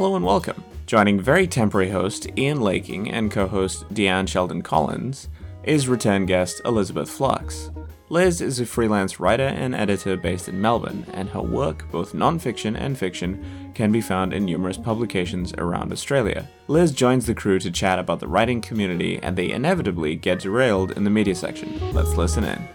Hello and welcome. Joining very temporary host Ian Laking and co-host Deanne Sheldon-Collins is return guest Elizabeth Flux. Liz is a freelance writer and editor based in Melbourne, and her work, both non-fiction and fiction, can be found in numerous publications around Australia. Liz joins the crew to chat about the writing community, and they inevitably get derailed in the media section. Let's listen in.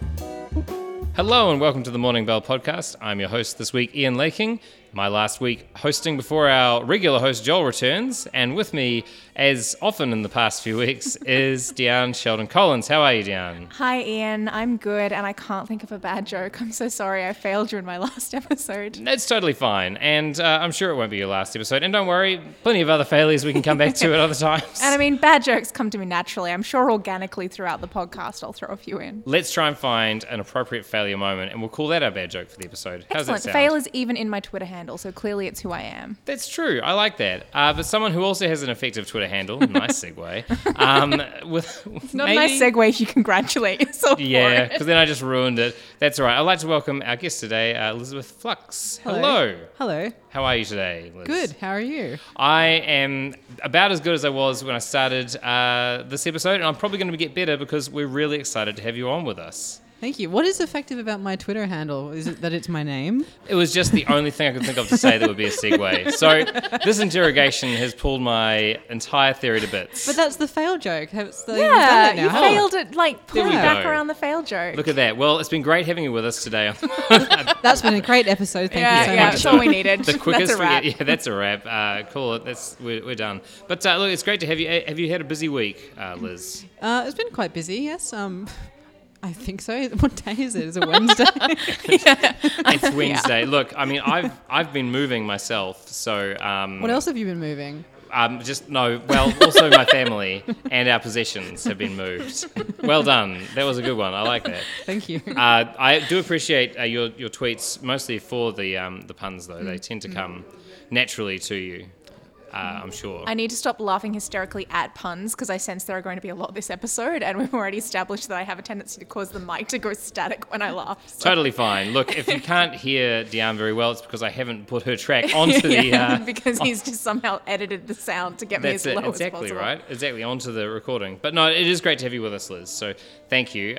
Hello and welcome to the Morning Bell podcast. I'm your host this week, Ian Laking. My last week hosting before our regular host Joel returns, and with me, as often in the past few weeks, is Deanne Sheldon-Collins. How are you, Deanne? Hi, Ian. I'm good, and I can't think of a bad joke. I'm so sorry I failed you in my last episode. That's totally fine, and I'm sure it won't be your last episode. And don't worry, plenty of other failures we can come back to at other times. And I mean, bad jokes come to me naturally. I'm sure organically throughout the podcast I'll throw a few in. Let's try and find an appropriate failure moment, and we'll call that our bad joke for the episode. How's that sound? Fail is even in my Twitter handle. So clearly it's who I am. That's true. I like that. But someone who also has an effective Twitter handle, nice segue. It's not maybe, a nice segue you congratulate yourself for it. Because then I just ruined it. That's all right. I'd like to welcome our guest today, Elizabeth Flux. Hello. How are you today, Liz? Good. How are you? I am about as good as I was when I started this episode, and I'm probably going to get better because we're really excited to have you on with us. Thank you. What is effective about my Twitter handle? Is it that it's my name? It was just the only thing I could think of to say that would be a segue. So this interrogation has pulled my entire theory to bits. But that's the fail joke. You failed it. Like, pulling back around the fail joke. Look at that. Well, it's been great having you with us today. That's been a great episode. Thank you so much. That's all we needed. The quickest. That's a wrap. That's a wrap. Cool. We're done. But look, it's great to have you. Have you had a busy week, Liz? It's been quite busy, yes. I think so. What day is it? Is it Wednesday? It's Wednesday. Yeah. Look, I mean, I've been moving myself, so... what else have you been moving? Also my family and our possessions have been moved. Well done. That was a good one. I like that. Thank you. I do appreciate your tweets, mostly for the puns, though. They tend to come naturally to you. I'm sure. I need to stop laughing hysterically at puns because I sense there are going to be a lot this episode, and we've already established that I have a tendency to cause the mic to go static when I laugh. So. Totally fine. Look, if you can't hear Deanne very well, it's because I haven't put her track onto the... because he's just somehow edited the sound to get me as low as possible. Exactly, onto the recording. But no, it is great to have you with us, Liz, so thank you.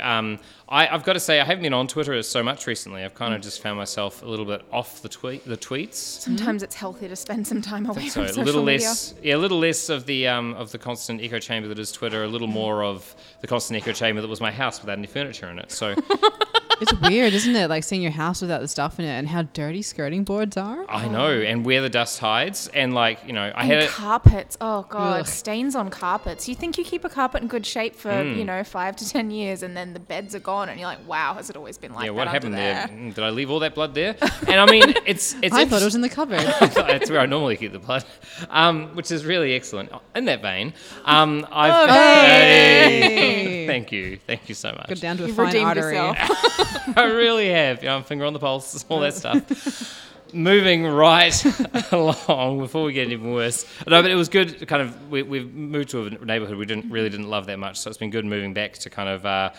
I've got to say, I haven't been on Twitter so much recently. I've kind of just found myself a little bit off the tweets. Sometimes it's healthy to spend some time away from social media. A little less of the constant echo chamber that is Twitter, a little more of the constant echo chamber that was my house without any furniture in it. So it's weird, isn't it? Like seeing your house without the stuff in it, and how dirty skirting boards are. I know, and where the dust hides, and had carpets. Oh god, stains on carpets. You think you keep a carpet in good shape for 5 to 10 years, and then the beds are gone. And you're like, wow, has it always been like that? Yeah, what happened there? Did I leave all that blood there? And I mean, it's I thought it was in the cupboard. That's where I normally keep the blood, which is really excellent. In that vein, I've... Hey. Thank you so much. Got down to a fine artery. I really have. You know, I'm finger on the pulse, all that stuff. Moving right along before we get even worse. No, but it was good. Kind of, we've moved to a neighbourhood we didn't love that much, so it's been good moving back to kind of...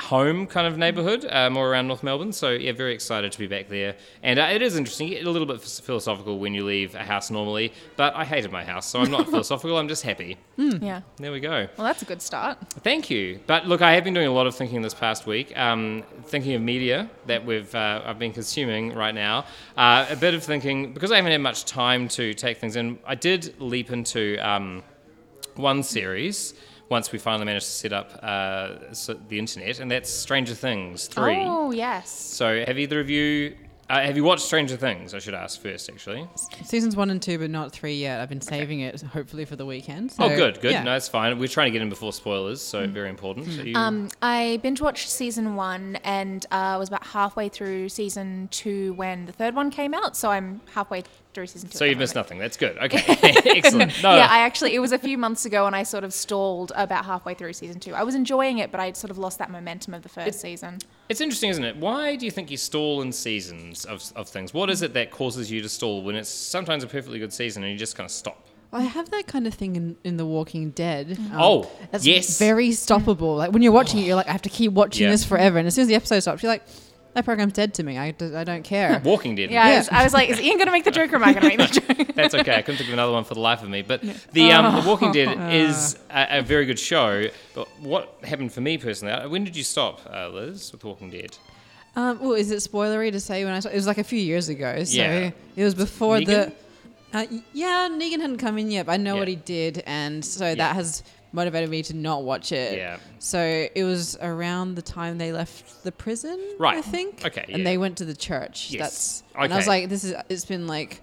home kind of neighbourhood, more around North Melbourne. So yeah, very excited to be back there. And it is interesting, you get a little bit philosophical when you leave a house normally, but I hated my house, so I'm not philosophical, I'm just happy. Yeah. There we go. Well, that's a good start. Thank you. But look, I have been doing a lot of thinking this past week, thinking of media that I've been consuming right now. A bit of thinking, because I haven't had much time to take things in, I did leap into one series, once we finally managed to set up the internet, and that's Stranger Things 3. Oh, yes. So have either of you... have you watched Stranger Things, I should ask first, actually? Seasons 1 and 2, but not 3 yet. I've been saving it, hopefully, for the weekend. So, good. Yeah. No, that's fine. We're trying to get in before spoilers, so very important. Mm. So I binge-watched Season 1, and I was about halfway through Season 2 when the third one came out, so I'm halfway through Season 2. So you've missed nothing. That's good. Okay. Excellent. No. Yeah, it was a few months ago, and I sort of stalled about halfway through Season 2. I was enjoying it, but I'd sort of lost that momentum of the first season. It's interesting, isn't it? Why do you think you stall in seasons of things? What is it that causes you to stall when it's sometimes a perfectly good season and you just kind of stop? I have that kind of thing in The Walking Dead. That's very stoppable. Like when you're watching it, you're like, I have to keep watching this forever. And as soon as the episode stops, you're like, That program's dead to me. I don't care. Walking Dead. Yeah, yeah. I was like, is Ian going to make the joke or am I going to make the joke? That's okay. I couldn't think of another one for the life of me. But The Walking Dead is a very good show. But what happened for me personally, when did you stop, Liz, with Walking Dead? Well, is it spoilery to say when I stopped? It was like a few years ago. So yeah. It was before Negan? Negan hadn't come in yet, but I know what he did. And so that has motivated me to not watch it. Yeah. So it was around the time they left the prison, right. I think. Okay. Yeah. And they went to the church. Yes. And I was like, it's been like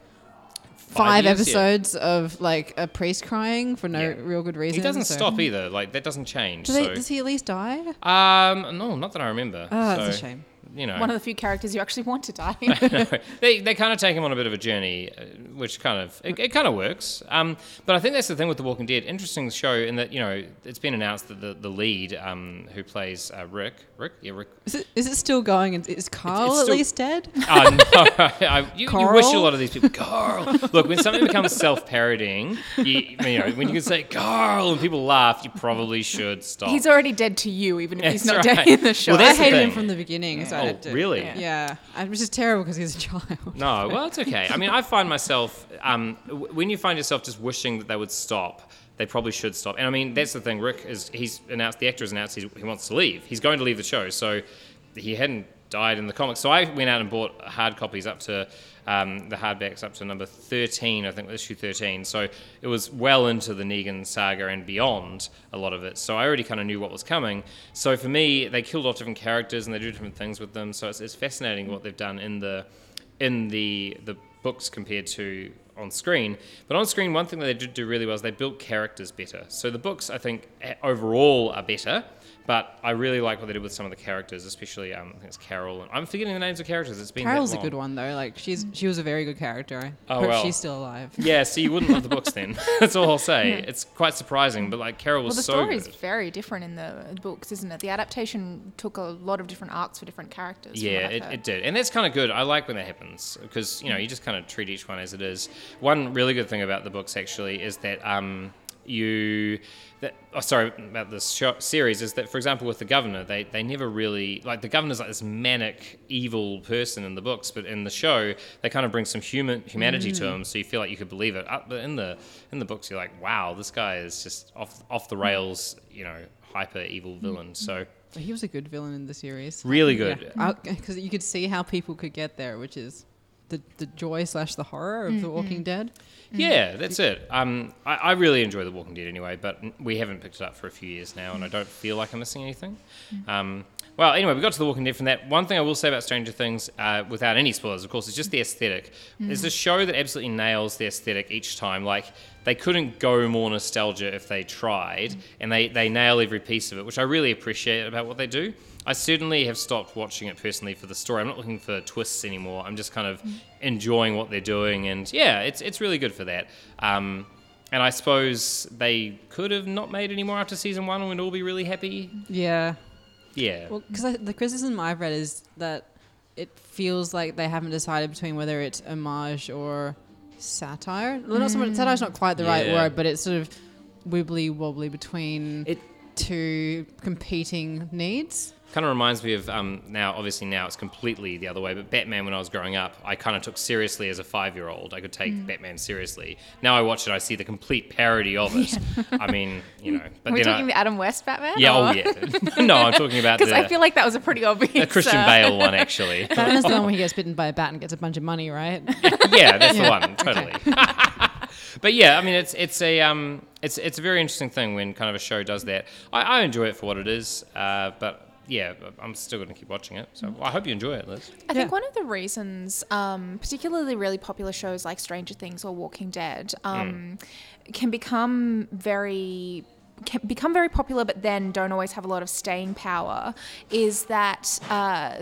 five years, episodes of like a priest crying for no real good reason. He doesn't stop either. Like that doesn't change. Does he at least die? No, not that I remember. Oh, that's a shame. You know. One of the few characters you actually want to die. They kind of take him on a bit of a journey, which kind of works. But I think that's the thing with The Walking Dead. Interesting show in that, you know, it's been announced that the lead who plays Rick. Is it still going? Is Carl it's still, at least dead? No. You wish a lot of these people, Carl. Look, when something becomes self-parodying, when you can say Carl and people laugh, you probably should stop. He's already dead to you, even if he's not dead in the show. Well, I hated him from the beginning. Yeah. So really? Yeah. Which is terrible because he's a child. No, well, it's okay. I mean, I find myself, when you find yourself just wishing that they would stop, they probably should stop. And I mean, that's the thing. Rick the actor has announced he wants to leave. He's going to leave the show. So he hadn't died in the comics. So I went out and bought hard copies up to, the hardbacks up to number 13, I think, issue 13. So it was well into the Negan saga and beyond, a lot of it. So I already kind of knew what was coming. So for me, they killed off different characters and they do different things with them. So it's fascinating what they've done in the books compared to on screen. But on screen, one thing that they did do really well is they built characters better. So the books, I think, overall are better. But I really like what they did with some of the characters, especially I think it's Carol. I'm forgetting the names of characters. It's been Carol's that long. A good one though. Like she was a very good character. She's still alive. Yeah, so you wouldn't love the books then. That's all I'll say. Yeah. It's quite surprising, but like Carol was so good. The story's very different in the books, isn't it? The adaptation took a lot of different arcs for different characters. Yeah, it did, and that's kind of good. I like when that happens because you just kind of treat each one as it is. One really good thing about the books actually is that about this series is that, for example, with the governor, they never really, like, the governor's like this manic evil person in the books, but in the show they kind of bring some humanity to him, so you feel like you could believe it. But in the books you're like, wow, this guy is just off the rails, hyper evil villain. So he was a good villain in the series. Really good. Because you could see how people could get there, which is the joy / the horror of The Walking Dead. Yeah, that's it. I really enjoy The Walking Dead anyway, but we haven't picked it up for a few years now, and I don't feel like I'm missing anything. Well, anyway, we got to The Walking Dead from that. One thing I will say about Stranger Things, without any spoilers, of course, is just the aesthetic. It's a show that absolutely nails the aesthetic each time. Like, they couldn't go more nostalgia if they tried, and they nail every piece of it, which I really appreciate about what they do. I certainly have stopped watching it personally for the story. I'm not looking for twists anymore. I'm just kind of enjoying what they're doing, and yeah, it's really good for that. And I suppose they could have not made any more after season 1 and we'd all be really happy. Yeah. Yeah. Well, because the criticism I've read is that it feels like they haven't decided between whether it's homage or satire. Well, not so much, satire's not quite the right word, but it's sort of wibbly-wobbly between two competing needs. Kind of reminds me of, now it's completely the other way, but Batman, when I was growing up, I kind of took seriously as a 5-year-old. I could take Batman seriously. Now I watch it, I see the complete parody of it. I mean, But are we talking the Adam West Batman? Yeah, no, I'm talking about the... Because I feel like that was a pretty obvious... The Christian Bale one, actually. Batman's the one where he gets bitten by a bat and gets a bunch of money, right? Yeah, that's the one, totally. Okay. But yeah, I mean, it's a very interesting thing when kind of a show does that. I enjoy it for what it is, but... Yeah, I'm still going to keep watching it. So I hope you enjoy it, Liz. I think one of the reasons, particularly really popular shows like Stranger Things or Walking Dead, can become very popular but then don't always have a lot of staying power is that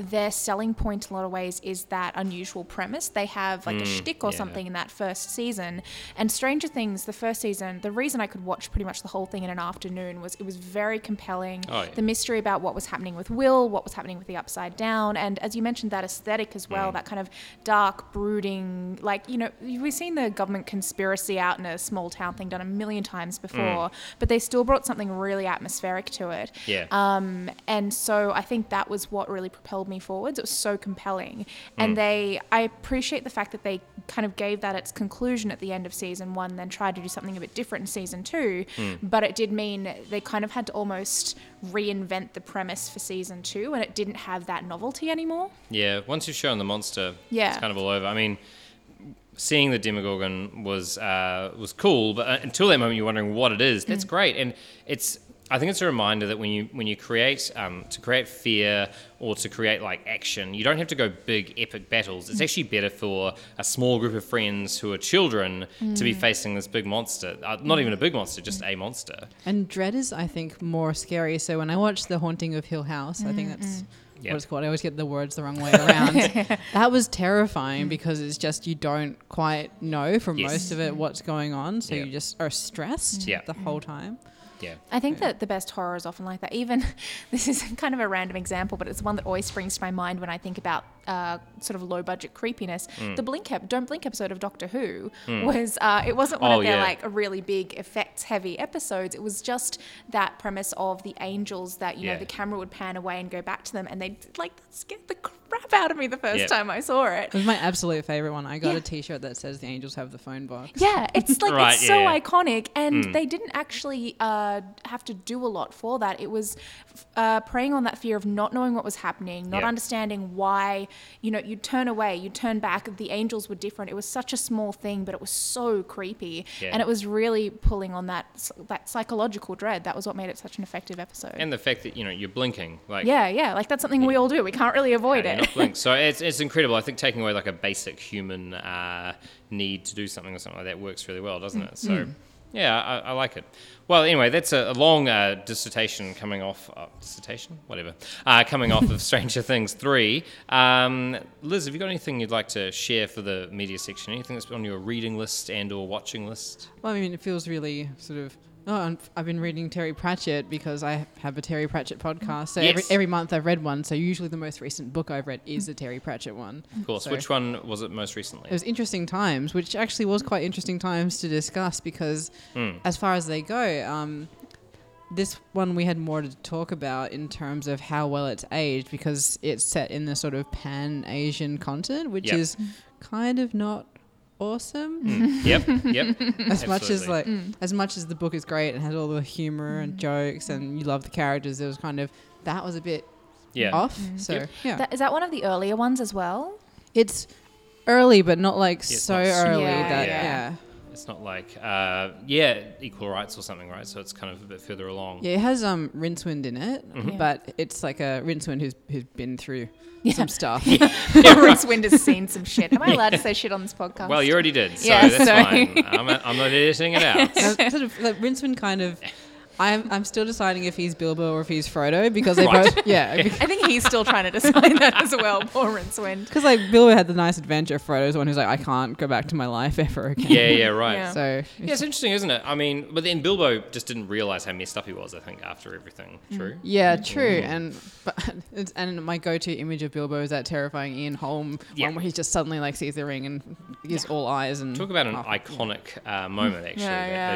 their selling point in a lot of ways is that unusual premise. They have like a shtick or something in that first season. And Stranger Things, the first season, the reason I could watch pretty much the whole thing in an afternoon was it was very compelling. Oh, yeah. The mystery about what was happening with Will, what was happening with the Upside Down, and as you mentioned, that aesthetic as well, that kind of dark, brooding, like, we've seen the government conspiracy out in a small town thing done a million times before, but they still brought something really atmospheric to it. Yeah. And so I think that was what really propelled me forwards. It was so compelling. And I appreciate the fact that they kind of gave that its conclusion at the end of season one, then tried to do something a bit different in season two. But it did mean they kind of had to almost reinvent the premise for season two, and it didn't have that novelty anymore. Yeah. Once you've shown the monster, it's kind of all over. I mean, seeing the Demogorgon was cool, but until that moment, you're wondering what it is. That's great, and I think it's a reminder that when you create to create fear or to create like action, you don't have to go big epic battles. It's actually better for a small group of friends who are children to be facing this big monster. Not even a big monster, just a monster. And dread is, I think, more scary. So when I watched The Haunting of Hill House, I think that's. Yep. What it's called. I always get the words the wrong way around. That was terrifying because it's just you don't quite know from most of it what's going on, so you just are stressed the whole time. Yeah, I think that the best horror is often like that. Even this is kind of a random example, but it's one that always springs to my mind when I think about sort of low budget creepiness. The Don't Blink episode of Doctor Who was it wasn't one of their like really big effects heavy episodes. It was just that premise of the angels that you know the camera would pan away and go back to them, and they like scared the crap out of me the first time I saw it. It was my absolute favorite one. I got a T-shirt that says the angels have the phone box. Yeah, it's like it's so iconic, and they didn't actually. Have to do a lot for that. It was preying on that fear of not knowing what was happening, not understanding why, you know, you'd turn away, you'd turn back, the angels were different. It was such a small thing, but it was so creepy. Yeah. And it was really pulling on that psychological dread. That was what made it such an effective episode. And the fact that, you know, you're blinking. Like, like that's something we all do. We can't really avoid it. So it's incredible. I think taking away like a basic human need to do something or something like that works really well, doesn't it? So... yeah, I like it. Well, anyway, that's a long dissertation coming off... dissertation? Whatever. Coming off of Stranger Things 3. Liz, have you got anything you'd like to share for the media section? Anything that's on your reading list and or watching list? Well, I mean, it feels really sort of... Oh, I've been reading Terry Pratchett because I have a Terry Pratchett podcast. So every month I've read one. So usually the most recent book I've read is a Terry Pratchett one. Of course. So which one was it most recently? It was Interesting Times, which actually was quite interesting times to discuss because as far as they go, this one we had more to talk about in terms of how well it's aged because it's set in the sort of pan-Asian continent, which is kind of not... awesome. Yep. As much as like, as much as the book is great and has all the humor and jokes, and you love the characters, it was kind of that was a bit off. So is that one of the earlier ones as well? It's early, but not like early that It's not like equal rights or something, right? So it's kind of a bit further along. Yeah, it has Rincewind in it, but it's like a Rincewind who's been through some stuff. Rincewind has seen some shit. Am I allowed to say shit on this podcast? Well, you already did, so that's fine. I'm not editing it out. Sort of like Rincewind kind of. I'm still deciding if he's Bilbo or if he's Frodo because they both... Yeah. I think he's still trying to decide that as well, poor Rincewind. Because like Bilbo had the nice adventure, Frodo's one who's like, I can't go back to my life ever again. Yeah, right. So it's interesting, isn't it? I mean, but then Bilbo just didn't realise how messed up he was, I think, after everything. True? Yeah, true. And my go-to image of Bilbo is that terrifying Ian Holm one where he just suddenly like sees the ring and is all eyes. And talk about an iconic moment, actually.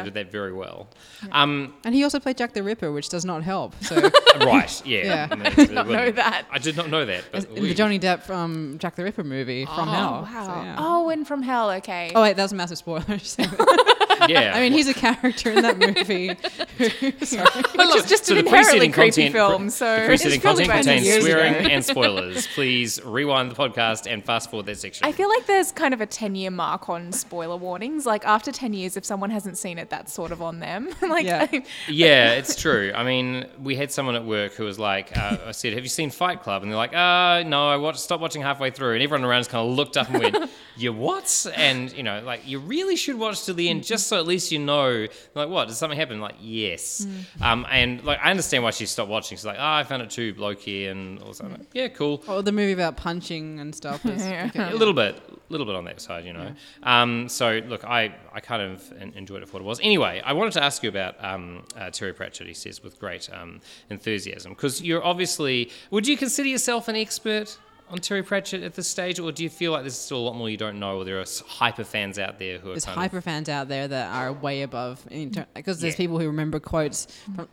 They did that very well. Yeah. And he also played Jack the Ripper, which does not help. So. I did not know that. I did not know that. But the Johnny Depp from Jack the Ripper movie, From Hell. Wow. So, and From Hell, okay. Oh, wait, that was a massive spoiler. I mean, he's a character in that movie. Which is just an inherently creepy film. So the preceding content contains swearing and spoilers. Please rewind the podcast and fast forward that section. I feel like there's kind of a 10-year mark on spoiler warnings. Like after 10 years, if someone hasn't seen it, that's sort of on them. It's true. I mean, we had someone at work who was like, I said, have you seen Fight Club? And they're like, no, I stopped watching halfway through. And everyone around us kind of looked up and went, you what? And, you know, like you really should watch till the end just so at least you know, like, what? Did something happen? Like, yes. And, like, I understand why she stopped watching. She's like, I found it too blokey and all something. Like, yeah, cool. Or the movie about punching and stuff. A little bit on that side, you know. Yeah. So, look, I kind of enjoyed it for what it was. Anyway, I wanted to ask you about Terry Pratchett, he says, with great enthusiasm. Because you're obviously... Would you consider yourself an expert? on Terry Pratchett at this stage, or do you feel like there's still a lot more you don't know, or there are hyper fans out there who are there's hyper fans out there that are way above, because there's people who remember quotes from.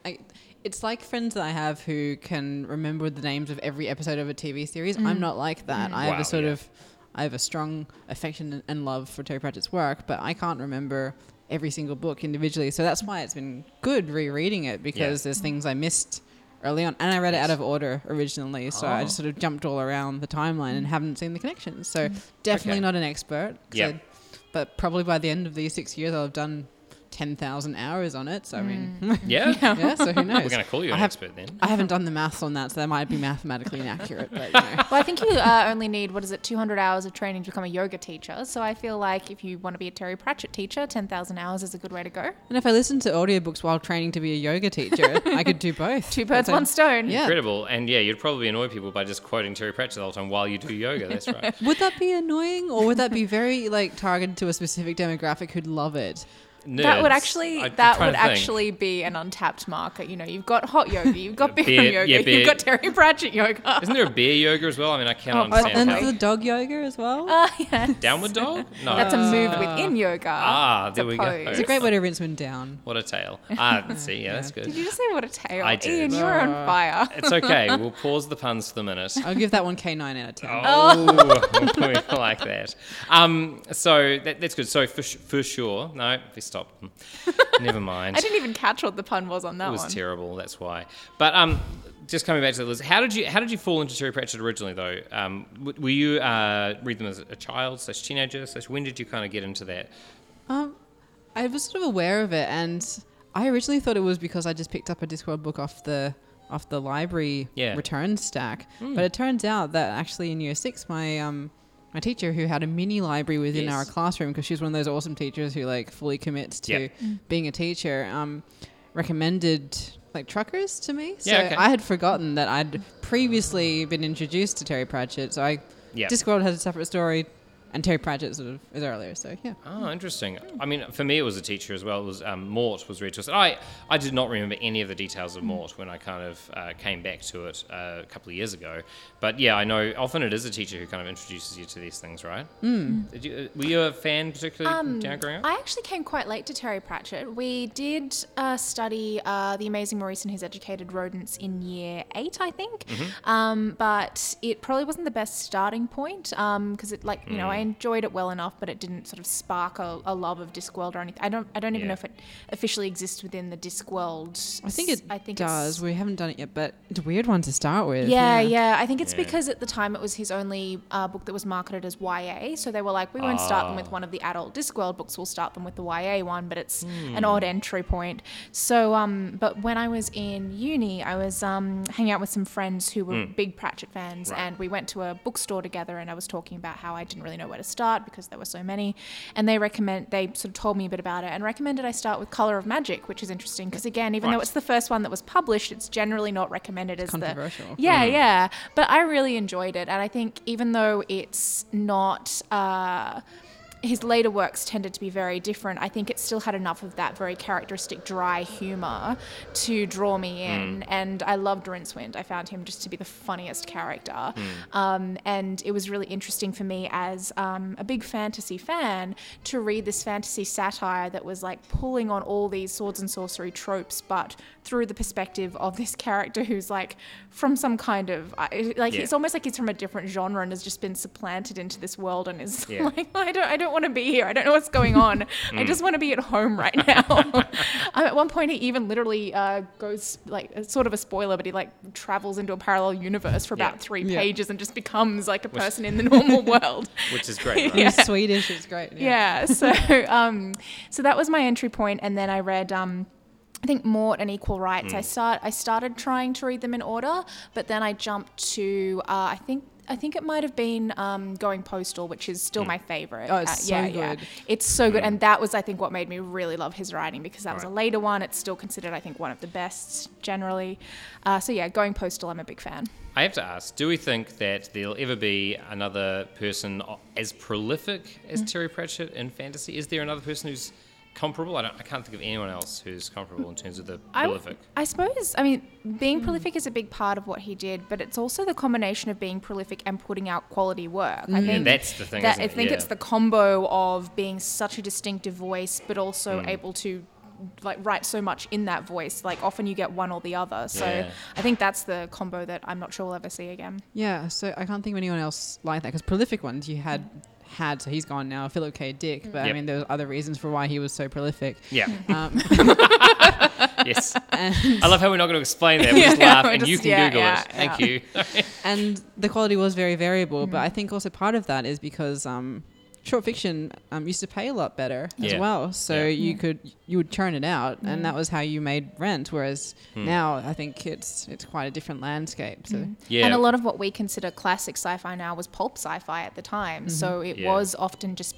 It's like friends that I have who can remember the names of every episode of a TV series. I'm not like that. I have a sort of, I have a strong affection and love for Terry Pratchett's work, but I can't remember every single book individually. So that's why it's been good rereading it, because there's things I missed early on, and I read it out of order originally, so I just sort of jumped all around the timeline and haven't seen the connections. So definitely not an expert, but probably by the end of these 6 years I'll have done 10,000 hours on it, so I mean... Yeah, so who knows? We're going to call you an expert then. I haven't done the maths on that, so that might be mathematically inaccurate, but you know. Well, I think you only need, 200 hours of training to become a yoga teacher, so I feel like if you want to be a Terry Pratchett teacher, 10,000 hours is a good way to go. And if I listened to audiobooks while training to be a yoga teacher, I could do both. Two birds, one stone. Yeah. Incredible, and you'd probably annoy people by just quoting Terry Pratchett the whole time while you do yoga, that's right. Would that be annoying, or would that be very, targeted to a specific demographic who'd love it? Nerds. That would actually be an untapped market. You know, you've got hot yoga, you've got beer yoga, you've got Terry Pratchett yoga. Isn't there a beer yoga as well? I mean, I can't understand. And the dog yoga as well? Yes. Downward dog? No. That's a move within yoga. There we go. It's a great way to rinse one down. What a tale. That's good. Did you just say what a tale? I did. Ian, you're on fire. It's okay. We'll pause the puns for the minute. I'll give that one K9 out of 10. I like that. So that's good. So for sure, no, this stop. Never mind. I didn't even catch what the pun was on that one. It was terrible, that's why. But just coming back to the list, how did you fall into Terry Pratchett originally, though? Were you read them as a child / teenager / when did you kind of get into that? I was sort of aware of it, and I originally thought it was because I just picked up a Discworld book off the library return stack. But it turns out that actually in year 6 my my teacher, who had a mini library within our classroom, because she's one of those awesome teachers who fully commits to being a teacher, recommended truckers to me. So I had forgotten that I'd previously been introduced to Terry Pratchett. So Discworld has a separate story, and Terry Pratchett sort of is earlier. So interesting. I mean, for me, it was a teacher as well. It was Mort was read to us. I did not remember any of the details of Mort when I kind of came back to it a couple of years ago. But I know often it is a teacher who kind of introduces you to these things, right? Were you a fan particularly down growing up? I actually came quite late to Terry Pratchett. We did study The Amazing Maurice and His Educated Rodents in year 8, I think. But it probably wasn't the best starting point, because I enjoyed it well enough, but it didn't sort of spark a love of Discworld or anything. I don't even know if it officially exists within the Discworld. I think it does. We haven't done it yet, but it's a weird one to start with. Yeah. I think it's because at the time it was his only book that was marketed as YA, so they were like, we won't start them with one of the adult Discworld books, we'll start them with the YA one, but it's an odd entry point. So, but when I was in uni, I was hanging out with some friends who were big Pratchett fans, and we went to a bookstore together, and I was talking about how I didn't really know where to start because there were so many, and they sort of told me a bit about it and recommended I start with Colour of Magic, which is interesting because again, even though it's the first one that was published, it's generally not recommended as controversial. But I really enjoyed it, and I think even though it's not his later works tended to be very different, I think it still had enough of that very characteristic dry humour to draw me in, and I loved Rincewind. I found him just to be the funniest character, and it was really interesting for me as a big fantasy fan to read this fantasy satire that was pulling on all these swords and sorcery tropes, but through the perspective of this character who's from some kind of it's almost like he's from a different genre and has just been supplanted into this world and is I don't want to be here. I don't know what's going on. I just want to be at home right now. At one point, he even literally goes it's sort of a spoiler, but he travels into a parallel universe for about 3 pages and just becomes a person in the normal world, which is great. Right? Yeah. Swedish is great. Yeah. So that was my entry point, and then I read I think Mort and Equal Rights. I started trying to read them in order, but then I jumped to I think it might have been Going Postal, which is still my favourite. Oh, it's so good. Yeah. It's so good. And that was, I think, what made me really love his writing, because that was a later one. It's still considered, I think, one of the best generally. Going Postal, I'm a big fan. I have to ask, do we think that there'll ever be another person as prolific as Terry Pratchett in fantasy? Is there another person who's comparable. I can't think of anyone else who's comparable in terms of the prolific. I suppose, I mean, being prolific is a big part of what he did, but it's also the combination of being prolific and putting out quality work. I think that's the thing. Isn't it? I think it's the combo of being such a distinctive voice, but also able to like write so much in that voice. Like often you get one or the other. So I think that's the combo that I'm not sure we'll ever see again. Yeah. So I can't think of anyone else like that, because prolific ones you had. So he's gone now, Philip K. Dick, but I mean there were other reasons for why he was so prolific. Yes. I love how we're not going to explain that. We just laugh and just, you can Google it. Thank you. And the quality was very variable, but I think also part of that is because short fiction used to pay a lot better as well, so you would churn it out, and that was how you made rent. Whereas now, I think it's quite a different landscape. So. And a lot of what we consider classic sci-fi now was pulp sci-fi at the time, so it was often just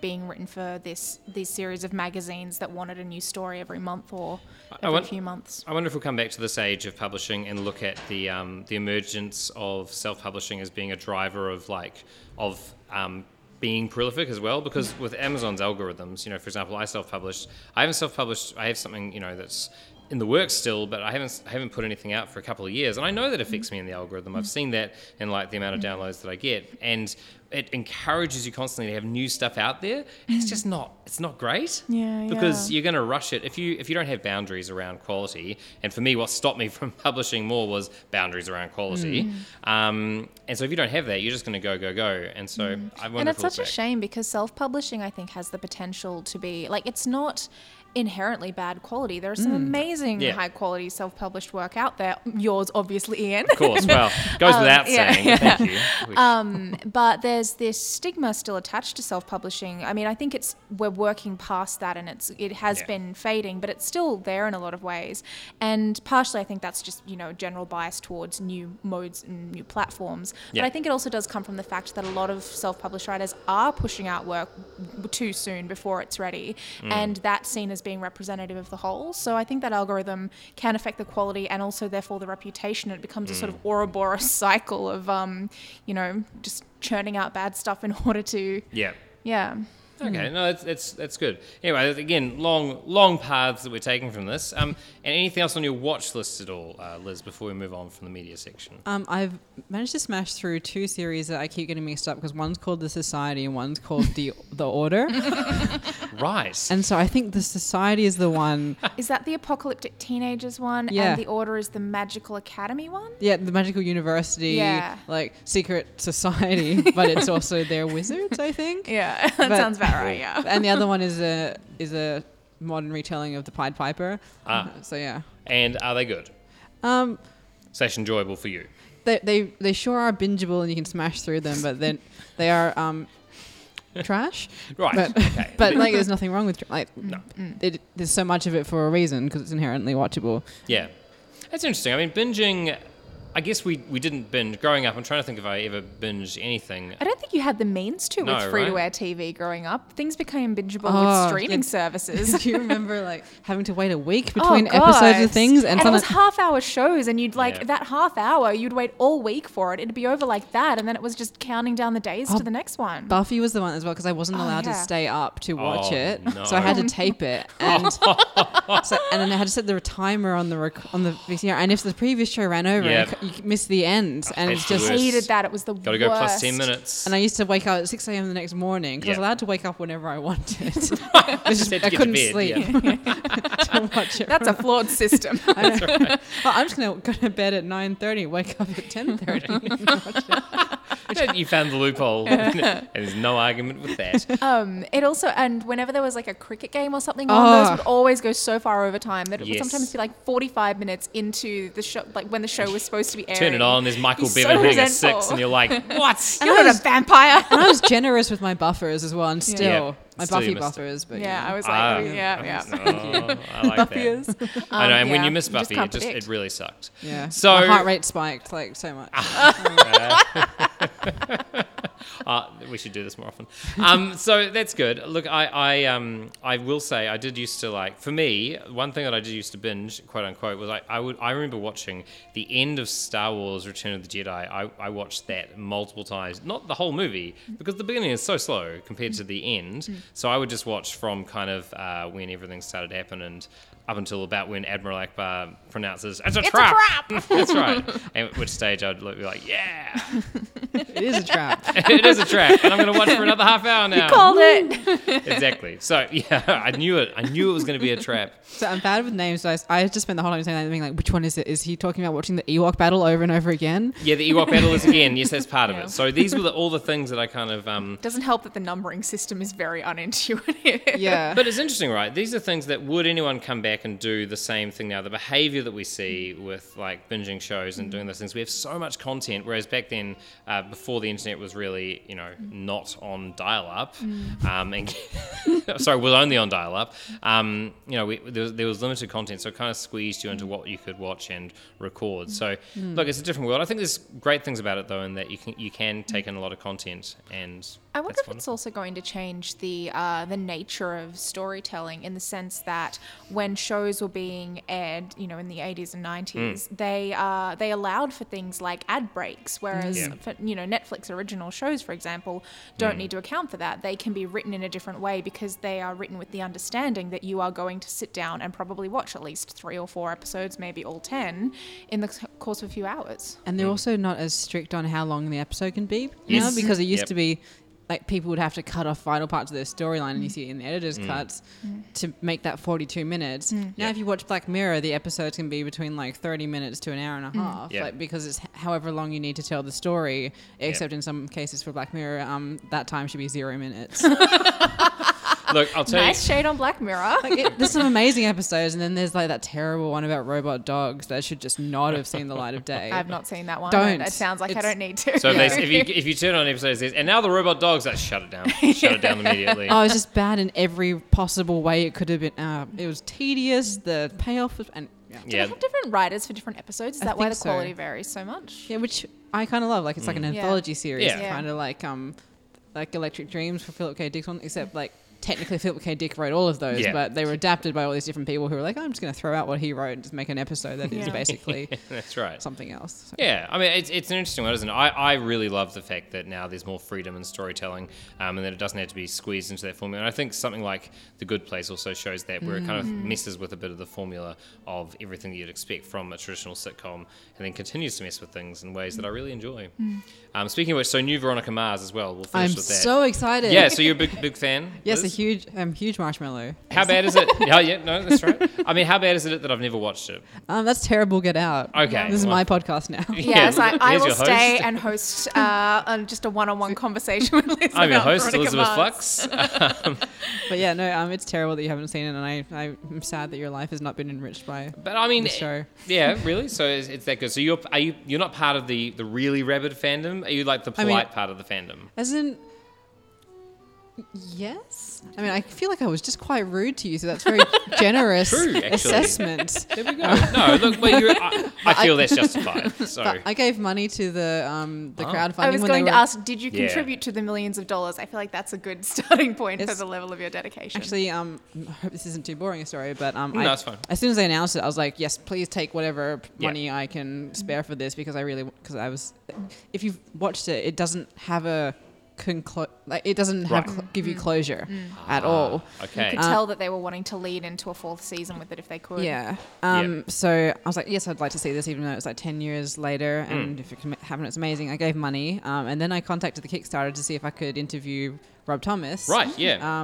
being written for these series of magazines that wanted a new story every month or every few months. I wonder if we'll come back to this age of publishing and look at the emergence of self-publishing as being a driver of being prolific as well, because with Amazon's algorithms, for example, I haven't self-published, I have something, that's in the works still, but I haven't put anything out for a couple of years, and I know that affects me in the algorithm. I've seen that in the amount of downloads that I get, and it encourages you constantly to have new stuff out there, and it's just not great. Because you're going to rush it if you don't have boundaries around quality. And for me, what stopped me from publishing more was boundaries around quality. And so if you don't have that, you're just going to go. And so I wonder. And it's such a shame, because self-publishing, I think, has the potential to be it's not inherently bad quality. There are some amazing high quality self-published work out there, yours obviously, Ian. Of course, well, goes without saying. Thank you. But there's this stigma still attached to self-publishing. I mean, I think we're working past that, and it has been fading, but it's still there in a lot of ways. And partially I think that's just general bias towards new modes and new platforms, but I think it also does come from the fact that a lot of self-published writers are pushing out work too soon before it's ready, and that's seen as being representative of the whole. So I think that algorithm can affect the quality and also therefore the reputation. It becomes a sort of Ouroboros cycle of just churning out bad stuff in order to okay, no, that's good. Anyway, again, long paths that we're taking from this. And anything else on your watch list at all, Liz, before we move on from the media section? I've managed to smash through two series that I keep getting mixed up, because one's called The Society and one's called The Order. Right. And so I think The Society is the one. Is that the apocalyptic teenagers one? Yeah. And The Order is the magical academy one? Yeah, the magical university, secret society, but it's also their wizards, I think. Yeah, that sounds bad. Right, yeah. And the other one is a modern retelling of the Pied Piper. So yeah. And are they good? Slash enjoyable for you? They sure are bingeable, and you can smash through them, but then they are trash. Right. But there's nothing wrong with no. There's so much of it for a reason, because it's inherently watchable. Yeah, that's interesting. I mean, binging. I guess we didn't binge growing up. I'm trying to think if I ever binged anything. I don't think you had the means to with free-to-air TV growing up. Things became bingeable with streaming services. Do you remember having to wait a week between episodes of things? And it was half-hour shows, and you'd that half-hour, you'd wait all week for it. It'd be over like that, and then it was just counting down the days to the next one. Buffy was the one as well, because I wasn't allowed to stay up to watch it, so I had to tape it, and and then I had to set the timer on the VCR, and if the previous show ran over. Yep. You miss the end, and it's just hated that. It was the worst. Gotta go plus 10 minutes. And I used to wake up at 6 a.m. the next morning, because I was allowed to wake up whenever I wanted. I couldn't sleep to watch it. That's a flawed system. That's right. I'm just going to go to bed at 9:30, wake up at 10:30 and watch it. You found the loophole, and there's no argument with that. It also, and whenever there was a cricket game or something, one of those would always go so far over time that it would sometimes be 45 minutes into the show, when the show was supposed to be airing. Turn it on, there's Michael Bevan hitting a 6, and you're like, what? You're not a vampire. And I was generous with my buffers as well, and still... Yeah. My Buffy buffers, but I was I like Buffyers. That. I know, and when you miss Buffy, it really sucked. Yeah, so my heart rate spiked so much. We should do this more often. So that's good. Look, I will say I did used to like, for me, one thing that I did used to binge, quote unquote, was I remember watching the end of Star Wars Return of the Jedi. I watched that multiple times, not the whole movie, because the beginning is so slow compared to the end. So I would just watch from kind of when everything started to happen and up until about when Admiral Ackbar pronounces, it's a trap! That's right. At which stage I'd be like, yeah! It is a trap. It is a trap. And I'm going to watch for another half hour now. You called it! Exactly. So, yeah, I knew it. I knew it was going to be a trap. So I'm bad with names. So I just spent the whole time saying that, being like, which one is it? Is he talking about watching the Ewok battle over and over again? Yeah, the Ewok battle is again. Yes, that's part of it. So these were all the things that I kind of... Doesn't help that the numbering system is very unintuitive. Yeah. But it's interesting, right? These are things that would anyone come back and do the same thing now. The behaviour that we see with like binging shows and doing those things, we have so much content, whereas back then, before the internet was really, you know, not on dial-up, was only on dial-up, you know, there was limited content, so it kind of squeezed you into what you could watch and record. So, look, it's a different world. I think there's great things about it, though, in that you can take in a lot of content, and I wonder if it's also going to change the nature of storytelling, in the sense that when shows were being aired, you know, in the 80s and 90s, they allowed for things like ad breaks, whereas for, you know, Netflix original shows, for example, don't need to account for that. They can be written in a different way because they are written with the understanding that you are going to sit down and probably watch at least 3 or 4 episodes, maybe all 10, in the course of a few hours. And they're also not as strict on how long the episode can be now, because it used to be... like people would have to cut off vital parts of their storyline, and you see it in the editor's cuts to make that 42 minutes. Now if you watch Black Mirror, the episodes can be between like 30 minutes to an hour and a half, like, because it's however long you need to tell the story, except in some cases for Black Mirror, that time should be 0 minutes. Look, I'll tell you. Nice shade on Black Mirror. Like there's some amazing episodes, and then there's like that terrible one about robot dogs that should just not have seen the light of day. I've not seen that one. Don't. It sounds like I don't need to. So if you turn on episodes, and now the robot dogs, like, shut it down. Shut it down immediately. Oh, it's just bad in every possible way it could have been. It was tedious. The payoff was, and they have different writers for different episodes? Is that why the quality varies so much? Yeah, which I kind of love. Like it's like an anthology series, kind of like Electric Dreams for Philip K. Dick's one, except like. Technically, Philip K. Dick wrote all of those, but they were adapted by all these different people who were like, oh, I'm just going to throw out what he wrote and just make an episode that is basically that's right. something else. So. Yeah, I mean, it's an interesting one, isn't it? I really love the fact that now there's more freedom in storytelling, and that it doesn't have to be squeezed into that formula. And I think something like The Good Place also shows that, where it kind of messes with a bit of the formula of everything that you'd expect from a traditional sitcom, and then continues to mess with things in ways that I really enjoy. Speaking of which, so new Veronica Mars as well. We'll finish with that. I'm so excited. Yeah, so you're a big fan? Yes, a huge marshmallow. How bad is it? Oh, yeah, no, that's right. I mean, how bad is it that I've never watched it? That's terrible. Get out. Okay. This is my podcast now. Yes, I will stay and host just a one-on-one conversation with Liz. I'm your host, Elizabeth Flux. But yeah, no, it's terrible that you haven't seen it, and I'm sad that your life has not been enriched by. But I mean, the show. Yeah, really. So it's that good. So you're not part of the really rabid fandom? Are you like the polite part of the fandom? As in. Yes. I mean, I feel like I was just quite rude to you, so that's very generous True, assessment. There we go. No, look, but I feel that's justified. So I gave money to the crowdfunding. I was going to ask, did you contribute to the millions of dollars? I feel like that's a good starting point for the level of your dedication. Actually, I hope this isn't too boring a story, but no, it's fine. As soon as they announced it, I was like, yes, please take whatever money I can spare for this, because if you've watched it, it doesn't have a it doesn't give you closure at all. Okay. You could tell that they were wanting to lead into a 4th season with it if they could. Yeah. So I was like, yes, I'd like to see this, even though it's like 10 years later, and if it can happen, it's amazing. I gave money, and then I contacted the Kickstarter to see if I could interview Rob Thomas. Right. Yeah.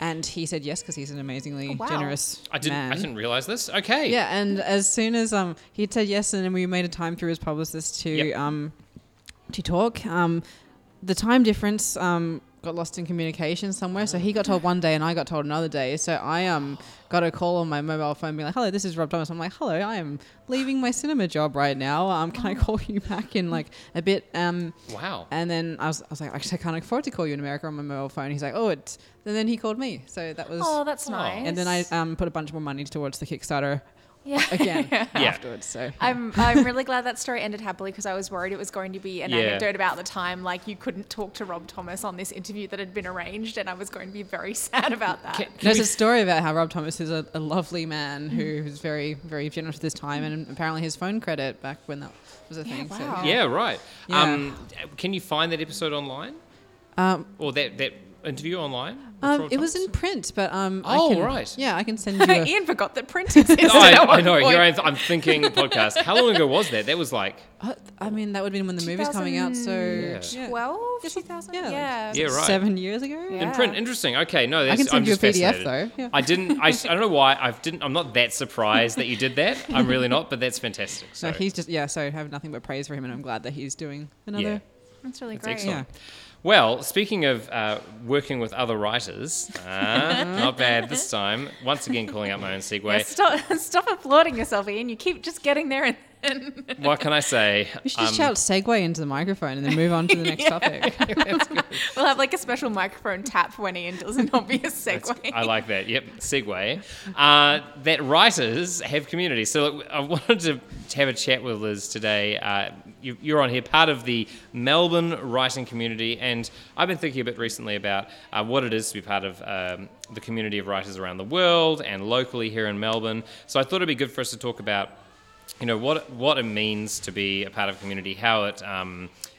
And he said yes, because he's an amazingly generous man. I didn't realize this. Okay. Yeah. And as soon as he said yes, and then we made a time through his publicist to talk. The time difference got lost in communication somewhere, so he got told one day and I got told another day. So I got a call on my mobile phone being like, hello, this is Rob Thomas. I'm like, hello, I am leaving my cinema job right now. Can I call you back in like a bit? Wow. And then I was like, actually, I can't afford to call you in America on my mobile phone. He's like, and then he called me. So that was... Oh, that's nice. And then I put a bunch more money towards the Kickstarter again afterwards. So I'm really glad that story ended happily, because I was worried it was going to be an anecdote about the time like you couldn't talk to Rob Thomas on this interview that had been arranged, and I was going to be very sad about that. There's a story about how Rob Thomas is a lovely man who is very, very generous at this time, and apparently his phone credit back when that was a thing. Wow. So, can you find that episode online? Or that interview online? It was in print, but I can send you. Ian forgot that print existed. I know. I'm thinking podcast. How long ago was that? That was like. I mean, that would have been when the movie's coming out. So 2000. Yeah, right. 7 years ago. Yeah. In print, interesting. Okay, no, that's, I can send I'm you just a PDF fascinated. Though. Yeah. I don't know why I'm not that surprised that you did that. I'm really not, but that's fantastic. So no, he's just So I have nothing but praise for him, and I'm glad that he's doing another. Yeah. That's really great. Excellent. Yeah. Well, speaking of working with other writers, not bad this time. Once again, calling out my own segue. Yeah, stop applauding yourself, Ian. You keep just getting there and then... What can I say? You should just shout segue into the microphone and then move on to the next topic. That's good. We'll have like a special microphone tap when Ian does an obvious segue. I like that. Yep, segue. That writers have community. So look, I wanted to have a chat with Liz today. You're on here, part of the Melbourne writing community, and I've been thinking a bit recently about what it is to be part of the community of writers around the world and locally here in Melbourne. So I thought it'd be good for us to talk about, you know, what it means to be a part of a community, how it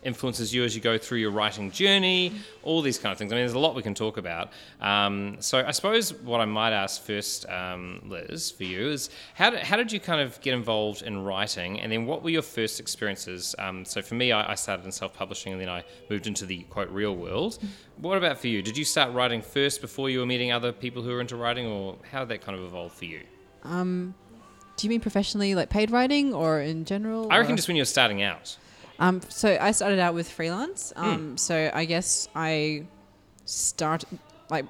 influences you as you go through your writing journey, all these kind of things. I mean, there's a lot we can talk about. So I suppose what I might ask first, Liz, for you is how did you kind of get involved in writing, and then what were your first experiences? So for me, I started in self-publishing, and then I moved into the, quote, real world. What about for you? Did you start writing first before you were meeting other people who were into writing, or how did that kind of evolve for you? Do you mean professionally, like paid writing, or in general? I reckon just when you're starting out. So I started out with freelance. So I guess I started like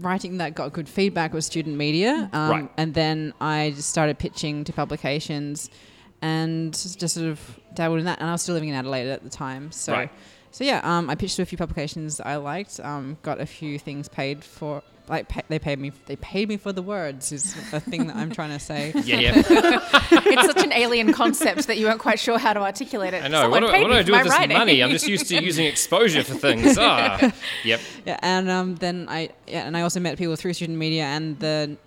writing that got good feedback with student media. Right. And then I just started pitching to publications and just sort of dabbled in that. And I was still living in Adelaide at the time. So, right. I pitched to a few publications that I liked, got a few things paid for. They paid me for the words is a thing that I'm trying to say. It's such an alien concept that you weren't quite sure how to articulate it. I know. What do I do with this money? I'm just used to using exposure for things. Yep. Yeah, and then I also met people through student media and the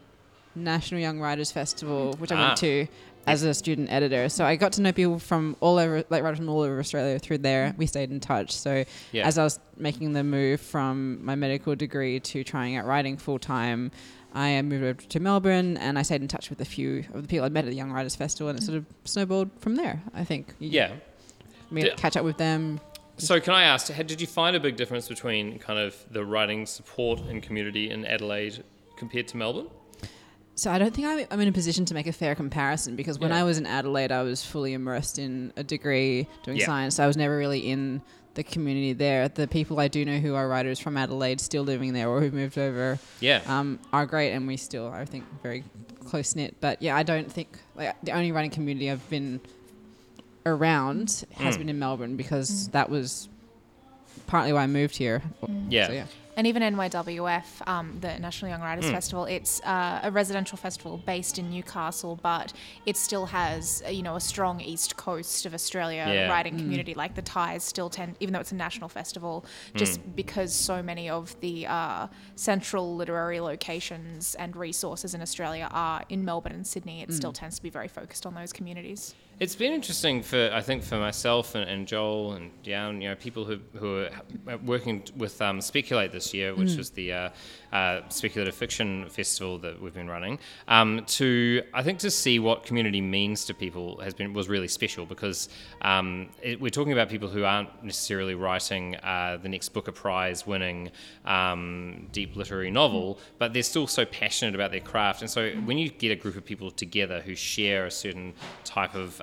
National Young Writers Festival, which I went to as a student editor. So I got to know people from all over, like writers from all over Australia through there. We stayed in touch. So as I was making the move from my medical degree to trying out writing full time, I moved over to Melbourne, and I stayed in touch with a few of the people I met at the Young Writers Festival, and it sort of snowballed from there, I think. Catch up with them. So can I ask, did you find a big difference between kind of the writing support and community in Adelaide compared to Melbourne? So I don't think I'm in a position to make a fair comparison, because when I was in Adelaide, I was fully immersed in a degree doing science. So I was never really in the community there. The people I do know who are writers from Adelaide still living there or who moved over are great, and we still, I think, very close-knit. But, I don't think... like the only writing community I've been around has been in Melbourne, because that was partly why I moved here. And even NYWF, the National Young Writers Festival, it's a residential festival based in Newcastle, but it still has, a strong east coast of Australia writing community. Like the ties still tend, even though it's a national festival, just because so many of the central literary locations and resources in Australia are in Melbourne and Sydney, it still tends to be very focused on those communities. It's been interesting for myself and Joel and Deanne, people who are working with Speculate this year, which was the speculative fiction festival that we've been running, to see what community means to people was really special, because we're talking about people who aren't necessarily writing the next Booker Prize winning deep literary novel, but they're still so passionate about their craft. And so when you get a group of people together who share a certain type of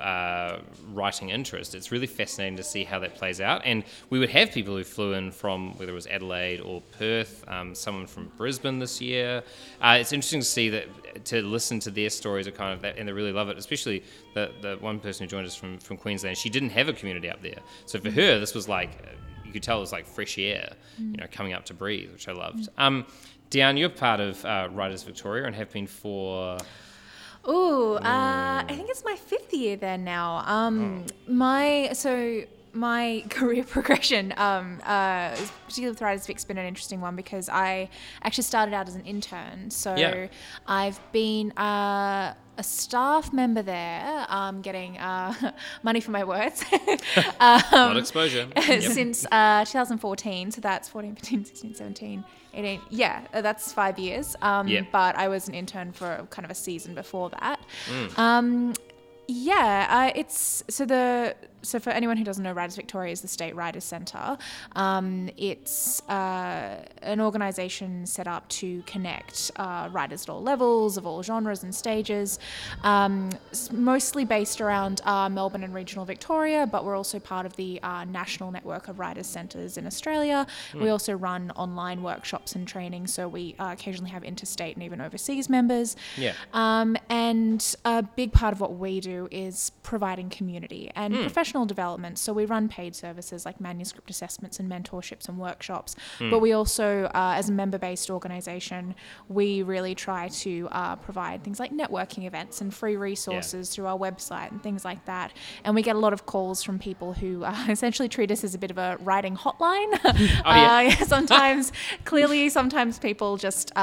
writing interest, it's really fascinating to see how that plays out. And we would have people who flew in from whether it was Adelaide or Perth, someone from Brisbane this year. It's interesting to see that, to listen to their stories are kind of that, and they really love it, especially the one person who joined us from Queensland. She didn't have a community up there, so for her this was like, you could tell it was like fresh air coming up to breathe, which I loved. Deanne, you're part of Writers Victoria and have been for Ooh, I think it's my fifth year there now. My career progression, particularly with Writers Vic's, been an interesting one because I actually started out as an intern. So yeah. I've been a staff member there, getting money for my words. Not exposure. Since 2014, so that's 14, 15, 16, 17, 18. Yeah, that's 5 years. But I was an intern for kind of a season before that. So for anyone who doesn't know, Writers Victoria is the State Writers Centre. It's an organisation set up to connect writers at all levels, of all genres and stages, mostly based around Melbourne and regional Victoria, but we're also part of the national network of writers centres in Australia. We also run online workshops and training, so we occasionally have interstate and even overseas members. Yeah. And a big part of what we do is providing community and professional development. So we run paid services like manuscript assessments and mentorships and workshops, but we also, as a member-based organisation, we really try to provide things like networking events and free resources through our website and things like that. And we get a lot of calls from people who essentially treat us as a bit of a writing hotline. Sometimes people just go,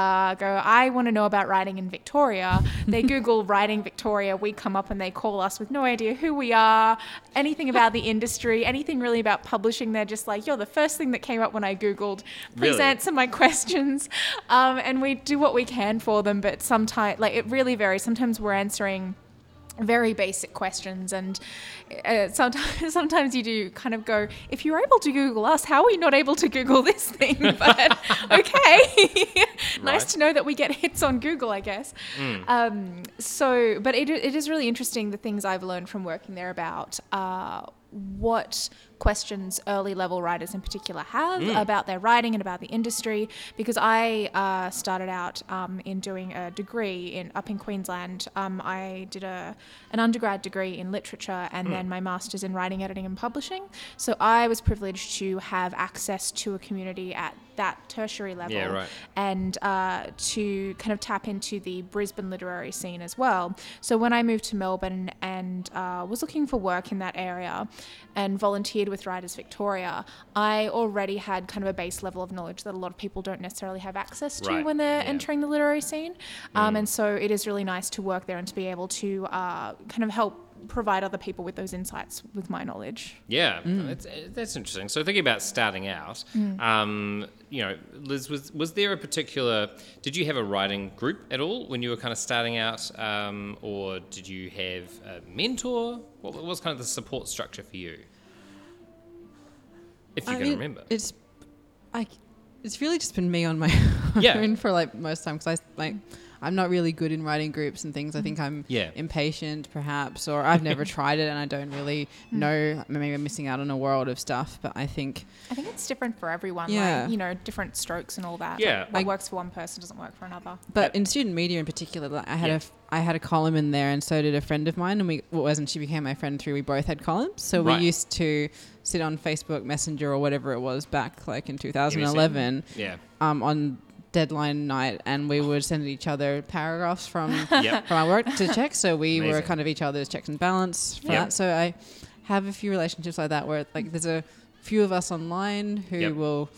I want to know about writing in Victoria. They Google writing Victoria. We come up and they call us with no idea who we are, anything about the industry, anything really about publishing. They're just like, you're the first thing that came up when I Googled. Please answer my questions. And we do what we can for them, but sometimes, like, it really varies. Sometimes we're answering very basic questions, and sometimes you do kind of go, if you're able to Google us, how are you not able to Google this thing? But okay. Nice to know that we get hits on Google, I guess. But it is really interesting, the things I've learned from working there about what questions early level writers in particular have about their writing and about the industry, because I started out in doing a degree up in Queensland. I did an undergrad degree in literature and then my master's in writing, editing and publishing. So I was privileged to have access to a community at that tertiary level and to kind of tap into the Brisbane literary scene as well. So when I moved to Melbourne and was looking for work in that area and volunteered with Writers Victoria, I already had kind of a base level of knowledge that a lot of people don't necessarily have access to when they're entering the literary scene. And so it is really nice to work there and to be able to kind of help provide other people with those insights with my knowledge. That's interesting. So thinking about starting out, Liz, was there a particular, did you have a writing group at all when you were kind of starting out, or did you have a mentor? What was kind of the support structure for you, if you can remember? It's really just been me on my own for like most time, because I'm not really good in writing groups and things. I think I'm impatient perhaps, or I've never tried it and I don't really know. Maybe I'm missing out on a world of stuff, but I think it's different for everyone. Like, different strokes and all that. Yeah. Like, what works for one person doesn't work for another. But in student media in particular, like, I had a column in there, and so did a friend of mine, and she became my friend through, we both had columns. So we used to sit on Facebook Messenger or whatever it was back like in 2011 on deadline night, and we would send each other paragraphs from our work to check. So we were kind of each other's checks and balance for that. So I have a few relationships like that where like there's a few of us online who will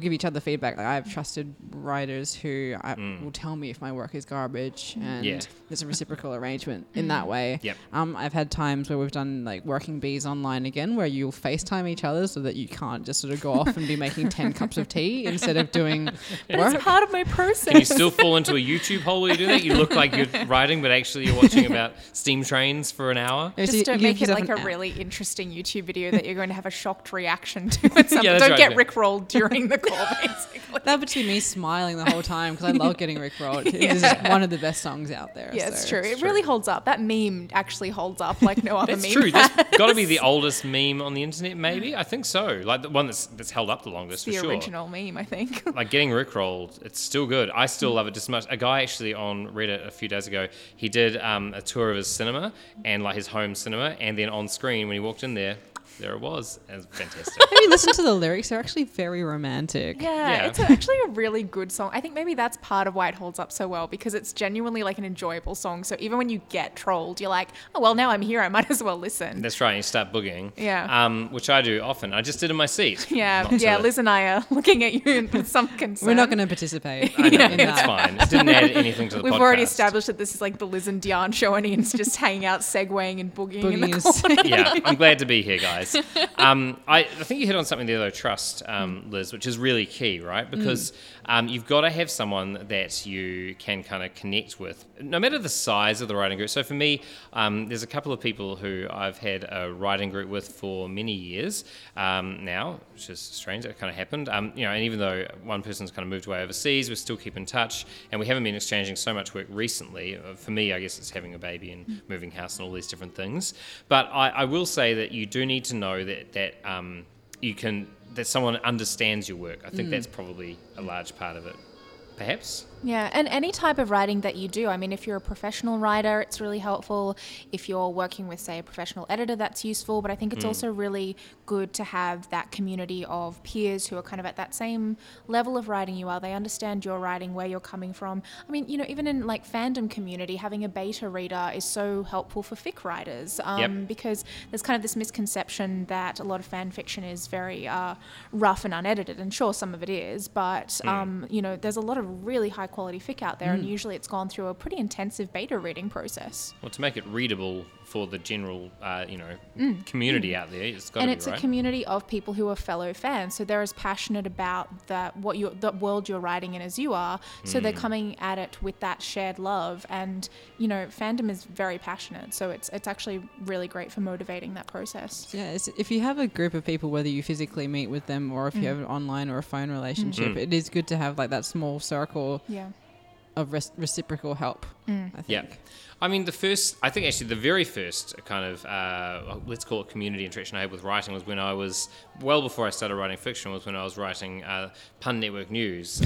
give each other feedback. Like, I have trusted writers who will tell me if my work is garbage, and there's a reciprocal arrangement in that way. I've had times where we've done like working bees online again, where you'll FaceTime each other so that you can't just sort of go off and be making 10 cups of tea instead of doing work. It's part of my process. Can you still fall into a YouTube hole while you do that? You look like you're writing, but actually you're watching about steam trains for an hour. Just don't make it like a really interesting YouTube video that you're going to have a shocked reaction to. Don't get Rickrolled during the call, basically. That would be me smiling the whole time, because I love getting Rickrolled. It's one of the best songs out there. Yeah, so. It's true. It really holds up. That meme actually holds up like no other meme. It's true. That's got to be the oldest meme on the internet, maybe. I think so. Like the one that's held up the longest, for sure. The original meme, I think. Like, getting Rickrolled, it's still good. I still love it just as much. A guy actually on Reddit a few days ago, he did a tour of his cinema, and like his home cinema, and then on screen when he walked in there, there it was. It was fantastic. Have you listened to the lyrics? They're actually very romantic. Yeah. It's actually a really good song. I think maybe that's part of why it holds up so well, because it's genuinely like an enjoyable song. So even when you get trolled, you're like, oh, well, now I'm here. I might as well listen. That's right. You start boogieing. Yeah. Which I do often. I just did in my seat. Yeah. Liz and I are looking at you with some concern. We're not going to participate. I know. It's fine. It didn't add anything to the podcast. We've already established that this is like the Liz and Deanne show, and Ian's just hanging out, segueing and boogieing in the corner. Yeah. I'm glad to be here, guys. I think you hit on something there, though, trust, Liz, which is really key, right? Because you've got to have someone that you can kind of connect with, no matter the size of the writing group. So for me, there's a couple of people who I've had a writing group with for many years now, which is strange. That kind of happened. And even though one person's kind of moved away overseas, we still keep in touch, and we haven't been exchanging so much work recently. For me, I guess it's having a baby and moving house and all these different things. But I will say that you do need to know that someone understands your work. I think that's probably a large part of it, perhaps. Yeah, and any type of writing that you do. I mean, if you're a professional writer, it's really helpful. If you're working with, say, a professional editor, that's useful. But I think it's also really good to have that community of peers who are kind of at that same level of writing you are. They understand your writing, where you're coming from. I mean, even in like fandom community, having a beta reader is so helpful for fic writers because there's kind of this misconception that a lot of fan fiction is very rough and unedited. And sure, some of it is, but, there's a lot of really high quality fic out there, and usually it's gone through a pretty intensive beta reading process. Well, to make it readable for the general, community out there, it's got to be right. And it's a community of people who are fellow fans, so they're as passionate about the world you're writing in as you are. So they're coming at it with that shared love, and fandom is very passionate, so it's actually really great for motivating that process. Yeah, if you have a group of people, whether you physically meet with them or if you have an online or a phone relationship, it is good to have like that small circle. Yeah. Of reciprocal help, I think. Yeah. I mean, the very first kind of, let's call it community interaction I had with writing was when I was, well before I started writing fiction, was when I was writing Pun Network News.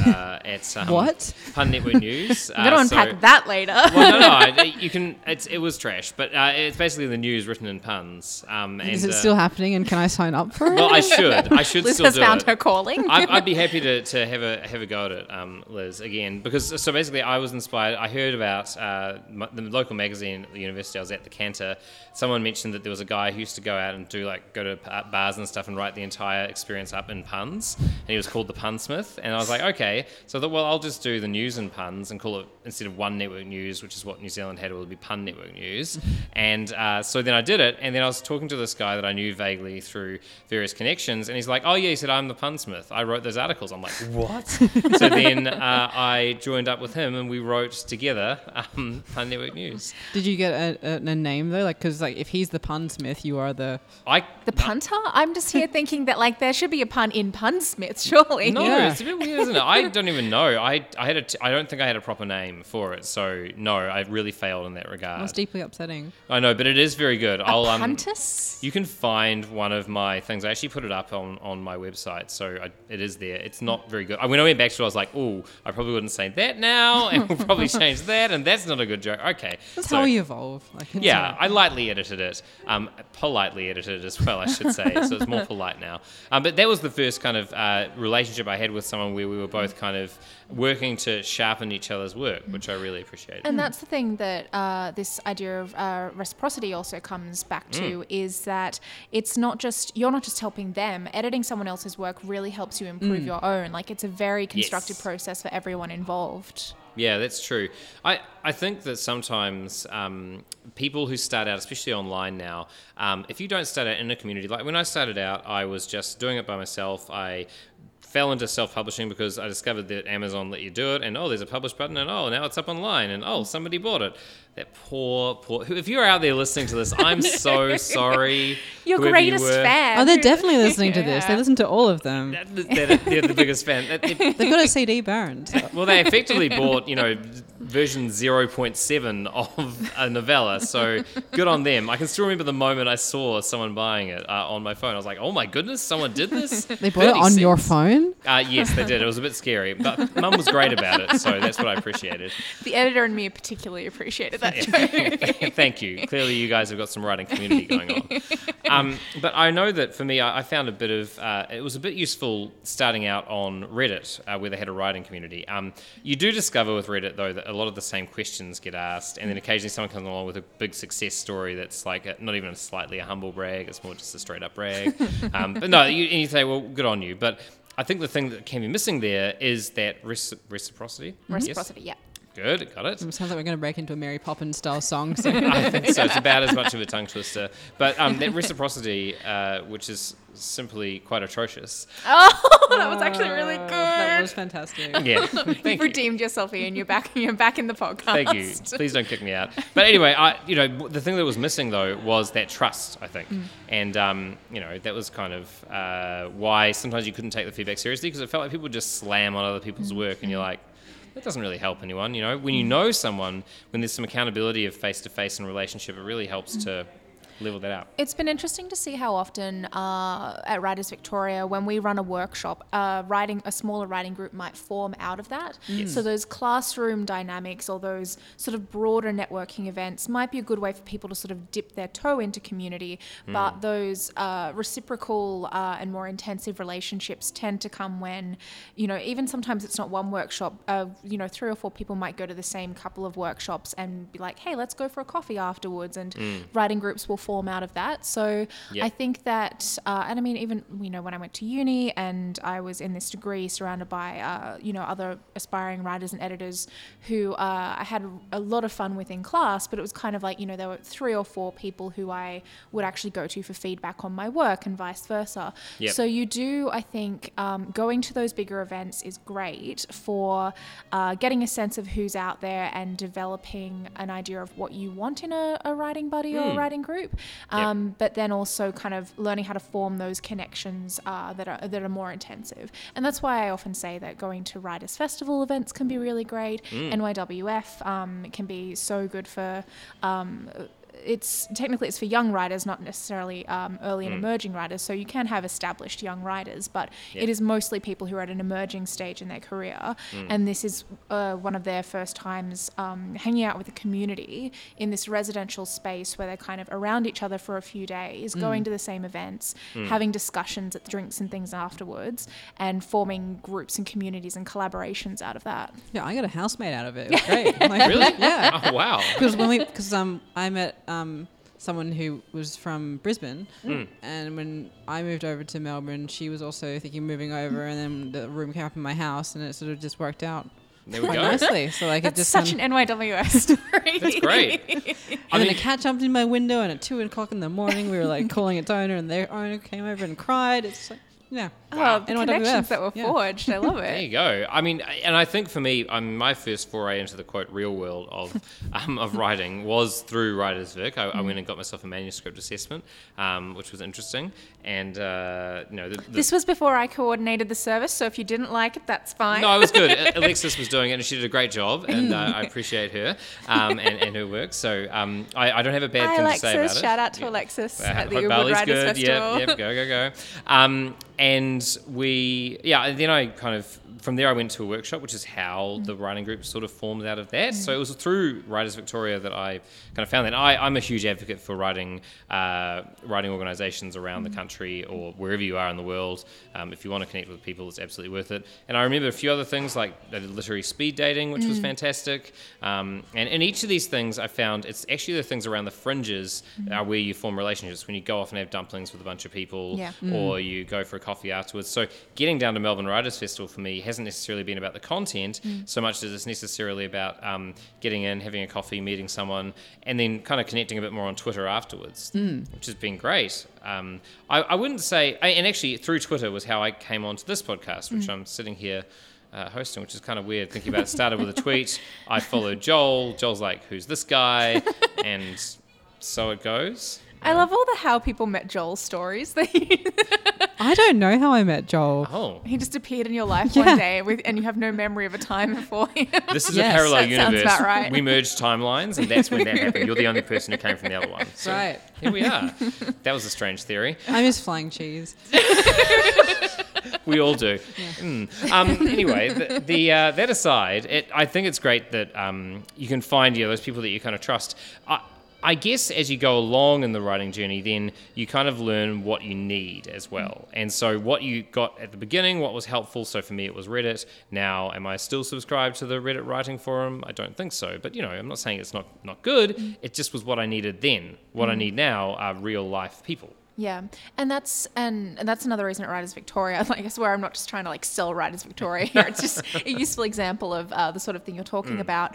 What? Pun Network News. I'm going to unpack that later. Well, no, it was trash, but it's basically the news written in puns. Is it still happening, and can I sign up for it? Well, I should Liz still do it. Liz has found her calling. I'd be happy to have a go at it, Liz, again, because, so basically I was inspired. I heard about the local magazine at the university I was at, the Canter. Someone mentioned that there was a guy who used to go out and go to bars and stuff and write the entire experience up in puns, and he was called the Punsmith. And I was like, okay, so I'll just do the news in puns and call it, instead of One Network News, which is what New Zealand had, it would be Pun Network News. And so then I did it, and then I was talking to this guy that I knew vaguely through various connections, and he's like, oh yeah, he said, I'm the Punsmith, I wrote those articles. I'm like, what? So then I joined up with him, and we wrote together Pun Network News. Did you get a name though? Like, because like if he's the Punsmith, you are the punter. I'm just here thinking that like there should be a pun in Punsmith, surely. No, yeah. It's a bit weird, isn't it? I don't even know. I don't think I had a proper name for it, so no, I really failed in that regard. That's deeply upsetting. I know, but it is very good. You can find one of my things. I actually put it up on my website, so it is there. It's not very good. When I went back to it, I was like, oh, I probably wouldn't say that now, and we'll probably change that, and that's not a good joke. Okay. That's how we evolve. I lightly edited it. Politely edited it as well, I should say, so it's more polite now. But that was the first kind of relationship I had with someone where we were both kind of working to sharpen each other's work, which I really appreciated. And that's the thing that this idea of reciprocity also comes back to, is that it's not just, you're not just helping them. Editing someone else's work really helps you improve your own. Like, it's a very constructive process for everyone involved. Yeah, that's true. I think that sometimes people who start out, especially online now, if you don't start out in a community, like when I started out, I was just doing it by myself. I fell into self-publishing because I discovered that Amazon let you do it, and oh, there's a publish button, and oh, now it's up online, and oh, somebody bought it. That poor. If you're out there listening to this, I'm so sorry. Your greatest fan. Oh, they're definitely listening to this. They listen to all of them. They're the biggest fan. They've got a CD burned. Well, they effectively bought, version 0.7 of a novella. So good on them. I can still remember the moment I saw someone buying it on my phone. I was like, oh my goodness, someone did this? They bought it on your phone? Alone? Yes, they did. It was a bit scary, but Mum was great about it, so that's what I appreciated. The editor and me particularly appreciated that joke. Thank you. Clearly you guys have got some writing community going on. But I know that for me, I found a bit of, it was a bit useful starting out on Reddit, where they had a writing community. You do discover with Reddit, though, that a lot of the same questions get asked, and then occasionally someone comes along with a big success story that's like not even slightly a humble brag, it's more just a straight up brag. But no, and you say, well, good on you. But I think the thing that can be missing there is that reciprocity. Reciprocity, yes. Yeah. Good, got it. It sounds like we're going to break into a Mary Poppins style song soon. I think so. It's about as much of a tongue twister. But that reciprocity, which is simply quite atrocious. Oh, that was actually really good. That was fantastic. Yeah. You've redeemed yourself, Ian. You're back in the podcast. Thank you. Please don't kick me out. But anyway, the thing that was missing, though, was that trust, I think. And, that was kind of why sometimes you couldn't take the feedback seriously, because it felt like people would just slam on other people's work, and you're like, that doesn't really help anyone, you know? When you know someone, when there's some accountability of face-to-face and relationship, it really helps to level that out. It's been interesting to see how often at Writers Victoria, when we run a workshop, a smaller writing group might form out of that. Yes. So those classroom dynamics or those sort of broader networking events might be a good way for people to sort of dip their toe into community, but those reciprocal and more intensive relationships tend to come when, even sometimes it's not one workshop, three or four people might go to the same couple of workshops and be like, hey, let's go for a coffee afterwards, and writing groups will form out of that. So yep. I think that when I went to uni and I was in this degree surrounded by other aspiring writers and editors who I had a lot of fun with in class, but it was kind of like there were three or four people who I would actually go to for feedback on my work and vice versa. Yep. So you do, I think, going to those bigger events is great for getting a sense of who's out there and developing an idea of what you want in a writing buddy or a writing group. Yep. But then also kind of learning how to form those connections that are more intensive. And that's why I often say that going to Writers Festival events can be really great. NYWF can be so good for... It's for young writers, not necessarily early and emerging writers. So you can have established young writers, but it is mostly people who are at an emerging stage in their career. And this is one of their first times hanging out with the community in this residential space where they're kind of around each other for a few days, going to the same events, having discussions at drinks and things afterwards, and forming groups and communities and collaborations out of that. Yeah, I got a housemate out of it. It was great. Like, really? Yeah. Oh, wow. Because I met someone who was from Brisbane, and when I moved over to Melbourne, she was also thinking of moving over, and then the room came up in my house, and it sort of just worked out quite nicely. So like, that's such an NYWS story. That's great. And then a cat jumped in my window, and at 2:00 in the morning, we were like calling its owner, and their owner came over and cried. It's just like, yeah. Wow. The connections that were forged. I love it. There you go. I mean, and I think for me, my first foray into the quote real world of writing was through Writers Vic. I went and got myself a manuscript assessment, which was interesting. And this was before I coordinated the service, so if you didn't like it, that's fine. No, it was good. Alexis was doing it, and she did a great job, and I appreciate her and her work. So I don't have a bad thing to say about it. Shout out to Alexis at the Ubud Writers Festival. Yep, go. And then I kind of, from there I went to a workshop, which is how the writing group sort of formed out of that. So it was through Writers Victoria that I kind of found that. I'm a huge advocate for writing organisations around the country or wherever you are in the world. If you want to connect with people, it's absolutely worth it. And I remember a few other things like literary speed dating, which was fantastic. And each of these things I found, it's actually the things around the fringes are where you form relationships, when you go off and have dumplings with a bunch of people or you go for a coffee afterwards. So getting down to Melbourne Writers Festival for me hasn't necessarily been about the content so much as it's necessarily about getting in, having a coffee, meeting someone, and then kind of connecting a bit more on Twitter afterwards, which has been great. I wouldn't say, and actually through Twitter was how I came onto this podcast, which I'm sitting here hosting, which is kind of weird thinking about it. Started with a tweet. I followed Joel's like, who's this guy? And so it goes. I love all the how people met Joel stories. I don't know how I met Joel. Oh. He just appeared in your life one day and you have no memory of a time before him. This is a parallel universe. Sounds about right. We merged timelines and that's when that happened. You're the only person who came from the other one. So right. Here we are. That was a strange theory. I miss flying cheese. We all do. Yeah. Anyway, the that aside, I think it's great that you can find those people that you kind of trust. I guess as you go along in the writing journey, then you kind of learn what you need as well. And so what you got at the beginning, what was helpful. So for me, it was Reddit. Now, am I still subscribed to the Reddit writing forum? I don't think so. But, I'm not saying it's not good. It just was what I needed then. What I need now are real life people. Yeah, and that's another reason at Writers Victoria, I guess, where I'm not just trying to sell Writers Victoria here. It's just a useful example of the sort of thing you're talking about.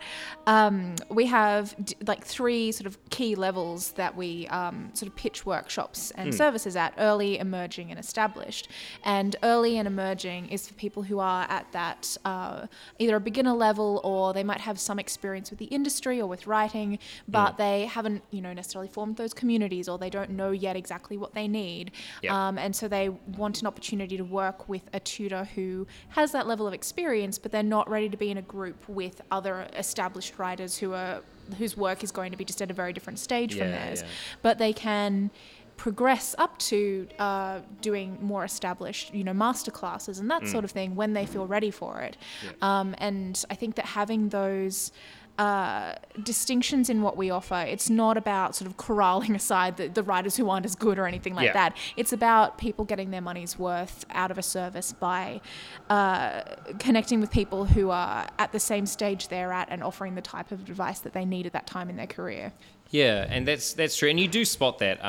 We have three sort of key levels that we sort of pitch workshops and services at: early, emerging, and established. And early and emerging is for people who are at that either a beginner level, or they might have some experience with the industry or with writing, but they haven't necessarily formed those communities, or they don't know yet exactly what they need. And so they want an opportunity to work with a tutor who has that level of experience, but they're not ready to be in a group with other established writers whose work is going to be just at a very different stage from theirs. Yeah. But they can progress up to doing more established, master classes and that sort of thing when they feel ready for it. Yeah. And I think that having those distinctions in what we offer, it's not about sort of corralling aside the writers who aren't as good or anything like that. It's about people getting their money's worth out of a service by connecting with people who are at the same stage they're at and offering the type of advice that they need at that time in their career. Yeah, and that's true. And you do spot that,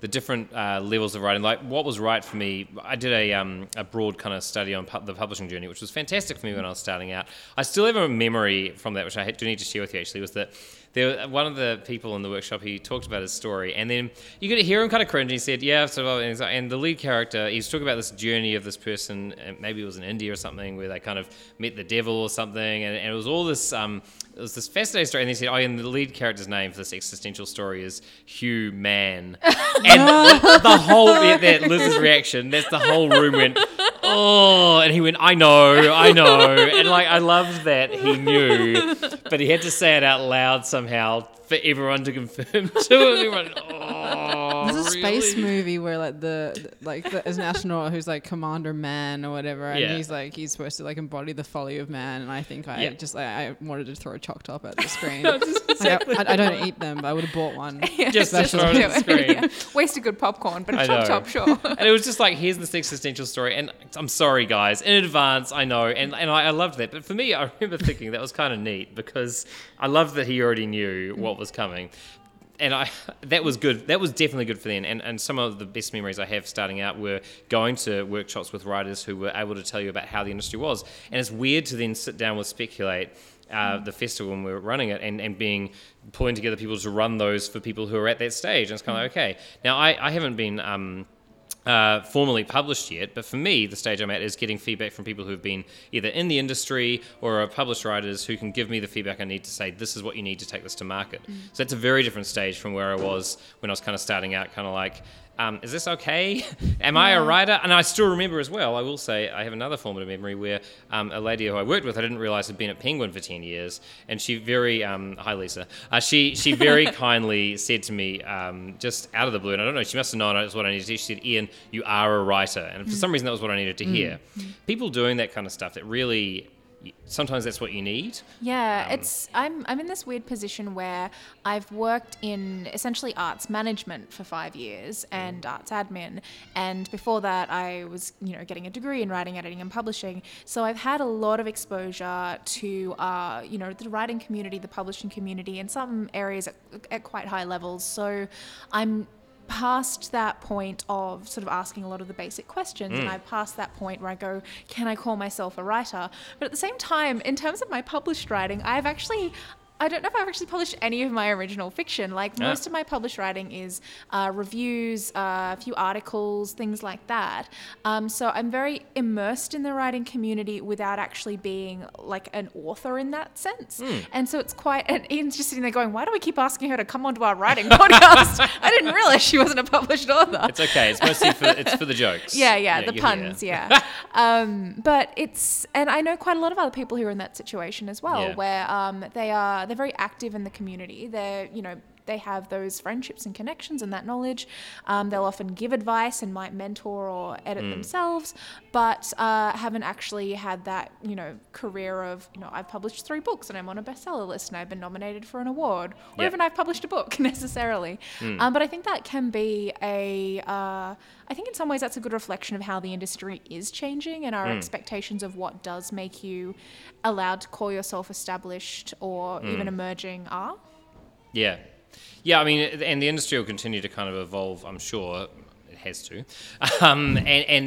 the different levels of writing. Like what was right for me, I did a broad kind of study on the publishing journey, which was fantastic for me when I was starting out. I still have a memory from that, which I do need to share with you actually, was that one of the people in the workshop, he talked about his story, and then you could hear him kind of cringe. He said, and the lead character, he's talking about this journey of this person, and maybe it was in India or something, where they kind of met the devil or something, and it was all this... it was this fascinating story, and they said, and the lead character's name for this existential story is Hugh Mann. And the whole, that Liz's reaction, that's the whole room went, oh, and he went, I know. And I loved that he knew, but he had to say it out loud somehow for everyone to confirm to him. Everyone, there's a space movie where the as an astronaut who's Commander Man or whatever, and he's supposed to embody the folly of man, and I think I just I wanted to throw a choc top at the screen. I don't eat them, but I would have bought one. Yeah. Just throw it at the screen. Yeah. Waste of good popcorn, but a choc top, sure. And it was just here's this existential story, and I'm sorry guys in advance, I know, and I loved that. But for me, I remember thinking that was kind of neat because I loved that he already knew what was coming. And that was good. That was definitely good for them. And some of the best memories I have starting out were going to workshops with writers who were able to tell you about how the industry was. And it's weird to then sit down with Speculate, the festival when we were running it, and pulling together people to run those for people who are at that stage. And it's kind of okay. Now, I haven't been... formally published yet, but for me the stage I'm at is getting feedback from people who have been either in the industry or are published writers who can give me the feedback I need to say this is what you need to take this to market. So that's a very different stage from where I was when I was kind of starting out, kind of is this okay? Am I a writer? And I still remember as well, I will say I have another formative memory where a lady who I worked with, I didn't realise had been at Penguin for 10 years, and she very, hi Lisa, she very kindly said to me, just out of the blue, and I don't know, she must have known it was what I needed to hear, she said, Ian, you are a writer. And for some reason that was what I needed to hear. People doing that kind of stuff, that really... sometimes that's what you need. Yeah, I'm in this weird position where I've worked in essentially arts management for 5 years and arts admin, and before that I was getting a degree in writing, editing and publishing, so I've had a lot of exposure to the writing community, the publishing community, and some areas at quite high levels, so I'm past that point of sort of asking a lot of the basic questions, and I've passed that point where I go, can I call myself a writer? But at the same time, in terms of my published writing, I've actually I don't know if I've actually published any of my original fiction. Like most of my published writing is reviews, a few articles, things like that. So I'm very immersed in the writing community without actually being like an author in that sense. And so it's quite, and Ian's just sitting there going, why do we keep asking her to come onto our writing podcast? I didn't realize she wasn't a published author. It's okay. It's mostly for, it's for the jokes. Yeah, the puns. Yeah. But it's, and I know quite a lot of other people who are in that situation as well, where they're very active in the community. They're, you know, they have those friendships and connections and that knowledge. They'll often give advice and might mentor or edit themselves, but haven't actually had that, you know, career of, you know, I've published 3 books and I'm on a bestseller list and I've been nominated for an award, or even I've published a book necessarily. But I think that can be a, I think in some ways that's a good reflection of how the industry is changing and our expectations of what does make you allowed to call yourself established or even emerging are. Yeah, I mean, and the industry will continue to kind of evolve, I'm sure. It has to. And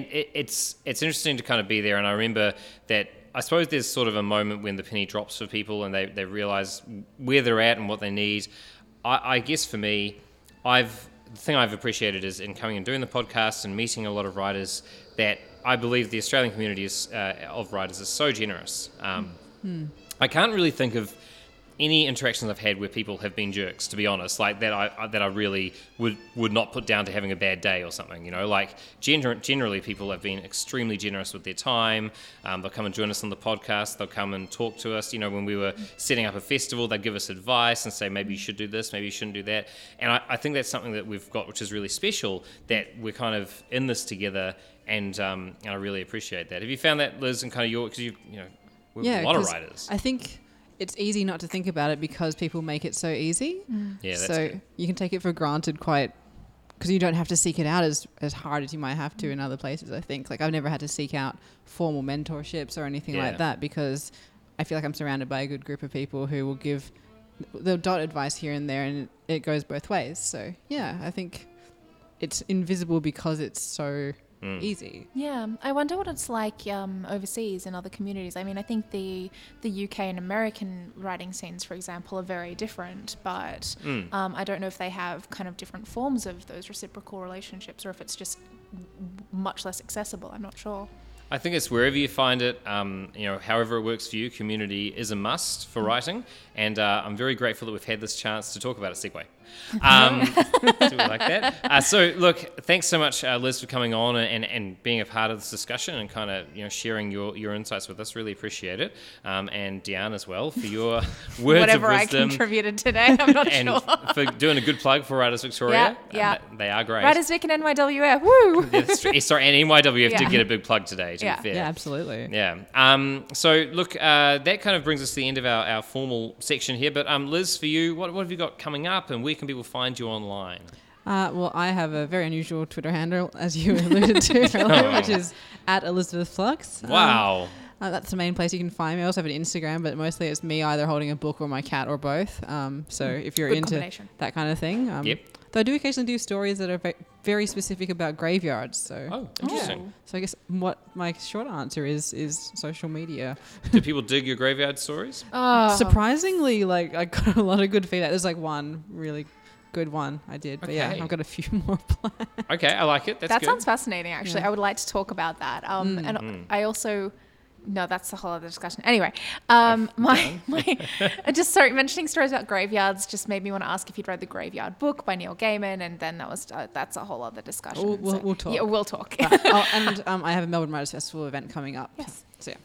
it's interesting to kind of be there. And I remember that, I suppose there's sort of a moment when the penny drops for people and they realise where they're at and what they need. I guess for me, the thing I've appreciated is in coming and doing the podcast and meeting a lot of writers, that I believe the Australian community is, of writers is so generous. I can't really think of any interactions I've had where people have been jerks, to be honest, like that I really would not put down to having a bad day or something, you know, like generally people have been extremely generous with their time. They'll come and join us on the podcast. They'll come and talk to us. You know, when we were setting up a festival, they'd give us advice and say, maybe you should do this, maybe you shouldn't do that. And I think that's something that we've got, which is really special, that we're kind of in this together. And I really appreciate that. Have you found that, Liz, and kind of your, because you know, we're a lot of writers. I think it's easy not to think about it because people make it so easy. Yeah, that's so good. You can take it for granted quite, because you don't have to seek it out as hard as you might have to in other places, I think. Like I've never had to seek out formal mentorships or anything like that, because I feel like I'm surrounded by a good group of people who will give, they'll dot advice here and there, and it goes both ways. So yeah, I think it's invisible because it's so easy. Yeah, I wonder what it's like overseas in other communities. I mean, I think the UK and American writing scenes, for example, are very different, but I don't know if they have kind of different forms of those reciprocal relationships, or if it's just much less accessible. I'm not sure. I think it's wherever you find it, you know, however it works for you, community is a must for writing. And I'm very grateful that we've had this chance to talk about it. Segue. Like that. So look, thanks so much, Liz, for coming on and being a part of this discussion and kind of, you know, sharing your insights with us. Really appreciate it. And Deanne as well for your words whatever of wisdom. I contributed today, I'm not and sure. for doing a good plug for Writers Victoria. Yeah. They are great. Writers Vic and NYWF. Woo! Sorry, and NYWF did get a big plug today, to be fair. Yeah, absolutely. Yeah. So look, that kind of brings us to the end of our formal section here. But Liz, for you, what have you got coming up, and where can people find you online? Well, I have a very unusual Twitter handle, as you alluded to earlier, which is @ElizabethFlux. Wow. That's the main place you can find me. I also have an Instagram, but mostly it's me either holding a book or my cat or both. So if you're into that kind of thing. Though I do occasionally do stories that are very specific about graveyards. So. Oh, interesting. Yeah. So I guess what my short answer is social media. Do people dig your graveyard stories? Surprisingly, like I got a lot of good feedback. There's like one really good one I did, but yeah, I've got a few more planned. Okay, I like it. That sounds fascinating, actually. Yeah. I would like to talk about that. I also... No, that's a whole other discussion. Anyway, mentioning stories about graveyards just made me want to ask if you'd read The Graveyard Book by Neil Gaiman, and then that's a whole other discussion. We'll talk. Yeah, we'll talk. I have a Melbourne Writers Festival event coming up. Yes. So yeah.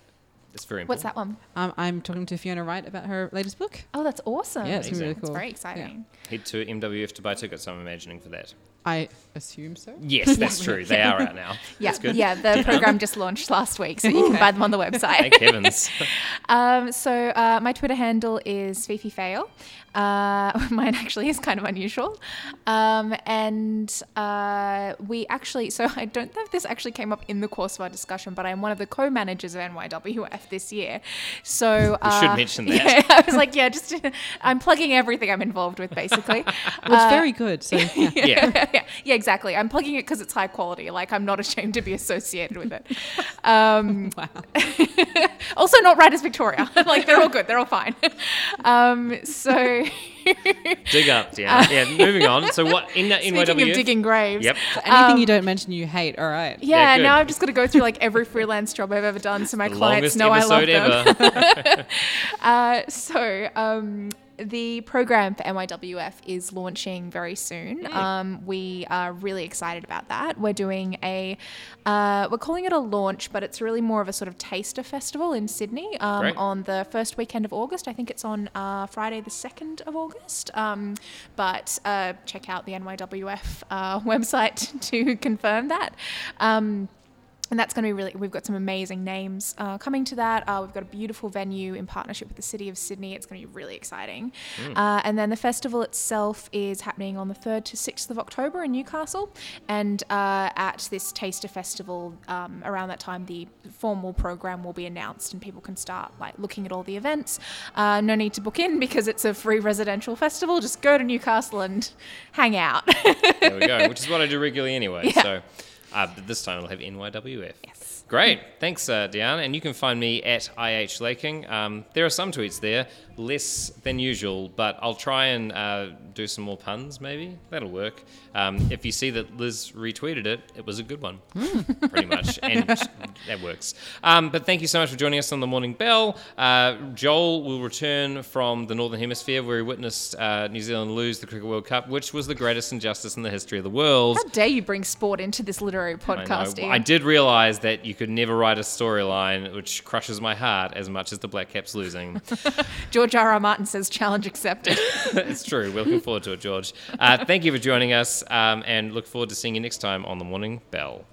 That's very important. What's that one? I'm talking to Fiona Wright about her latest book. Oh, that's awesome. Yeah, it's really cool. It's very exciting. Yeah. Head to MWF to buy tickets, I'm imagining, for that. I assume so. Yes, that's true. They are out now. Yeah, that's good. Yeah. The program just launched last week, so you can buy them on the website. Thank heavens. So my Twitter handle is Fifi Fail. Mine actually is kind of unusual. So I don't know if this actually came up in the course of our discussion, but I'm one of the co-managers of NYWF. chef this year. So we should mention that. Yeah, I was like, yeah, just I'm plugging everything I'm involved with, basically. Well, it's very good. So yeah, exactly. I'm plugging it because it's high quality. Like, I'm not ashamed to be associated with it. Wow. Also, not Writers Victoria. Like, they're all good. They're all fine. So. Dig up, Deanne. Yeah, moving on. So what in that NYW? Speaking of digging graves. Yep. Anything you don't mention you hate, all right. Yeah, now I've just got to go through like every freelance job I've ever dver done, so my clients know I love them. The program for NYWF is launching very soon. We are really excited about that. We're doing we're calling it a launch, but it's really more of a sort of taster festival in Sydney on the first weekend of August. I think it's on Friday the 2nd of August. But check out the NYWF website to confirm that. And that's going to be we've got some amazing names coming to that. We've got a beautiful venue in partnership with the City of Sydney. It's going to be really exciting. And then the festival itself is happening on the 3rd to 6th of October in Newcastle. And at this Taster Festival, around that time, the formal program will be announced and people can start like looking at all the events. No need to book in because it's a free residential festival. Just go to Newcastle and hang out. There we go, which is what I do regularly anyway. Yeah. So. But this time I'll have NYWF. Yes. Great. Thanks, Deanne. And you can find me at IH Laking. There are some tweets there, less than usual, but I'll try and do some more puns maybe. That'll work. If you see that Liz retweeted it, it was a good one, pretty much. And that works. But thank you so much for joining us on The Morning Bell. Joel will return from the Northern Hemisphere where he witnessed New Zealand lose the Cricket World Cup, which was the greatest injustice in the history of the world. How dare you bring sport into this literary podcasting. I did realise that you could never write a storyline which crushes my heart as much as the Black Caps losing. George R.R. Martin says challenge accepted. It's true. We're looking forward to it, George. Thank you for joining us and look forward to seeing you next time on The Morning Bell.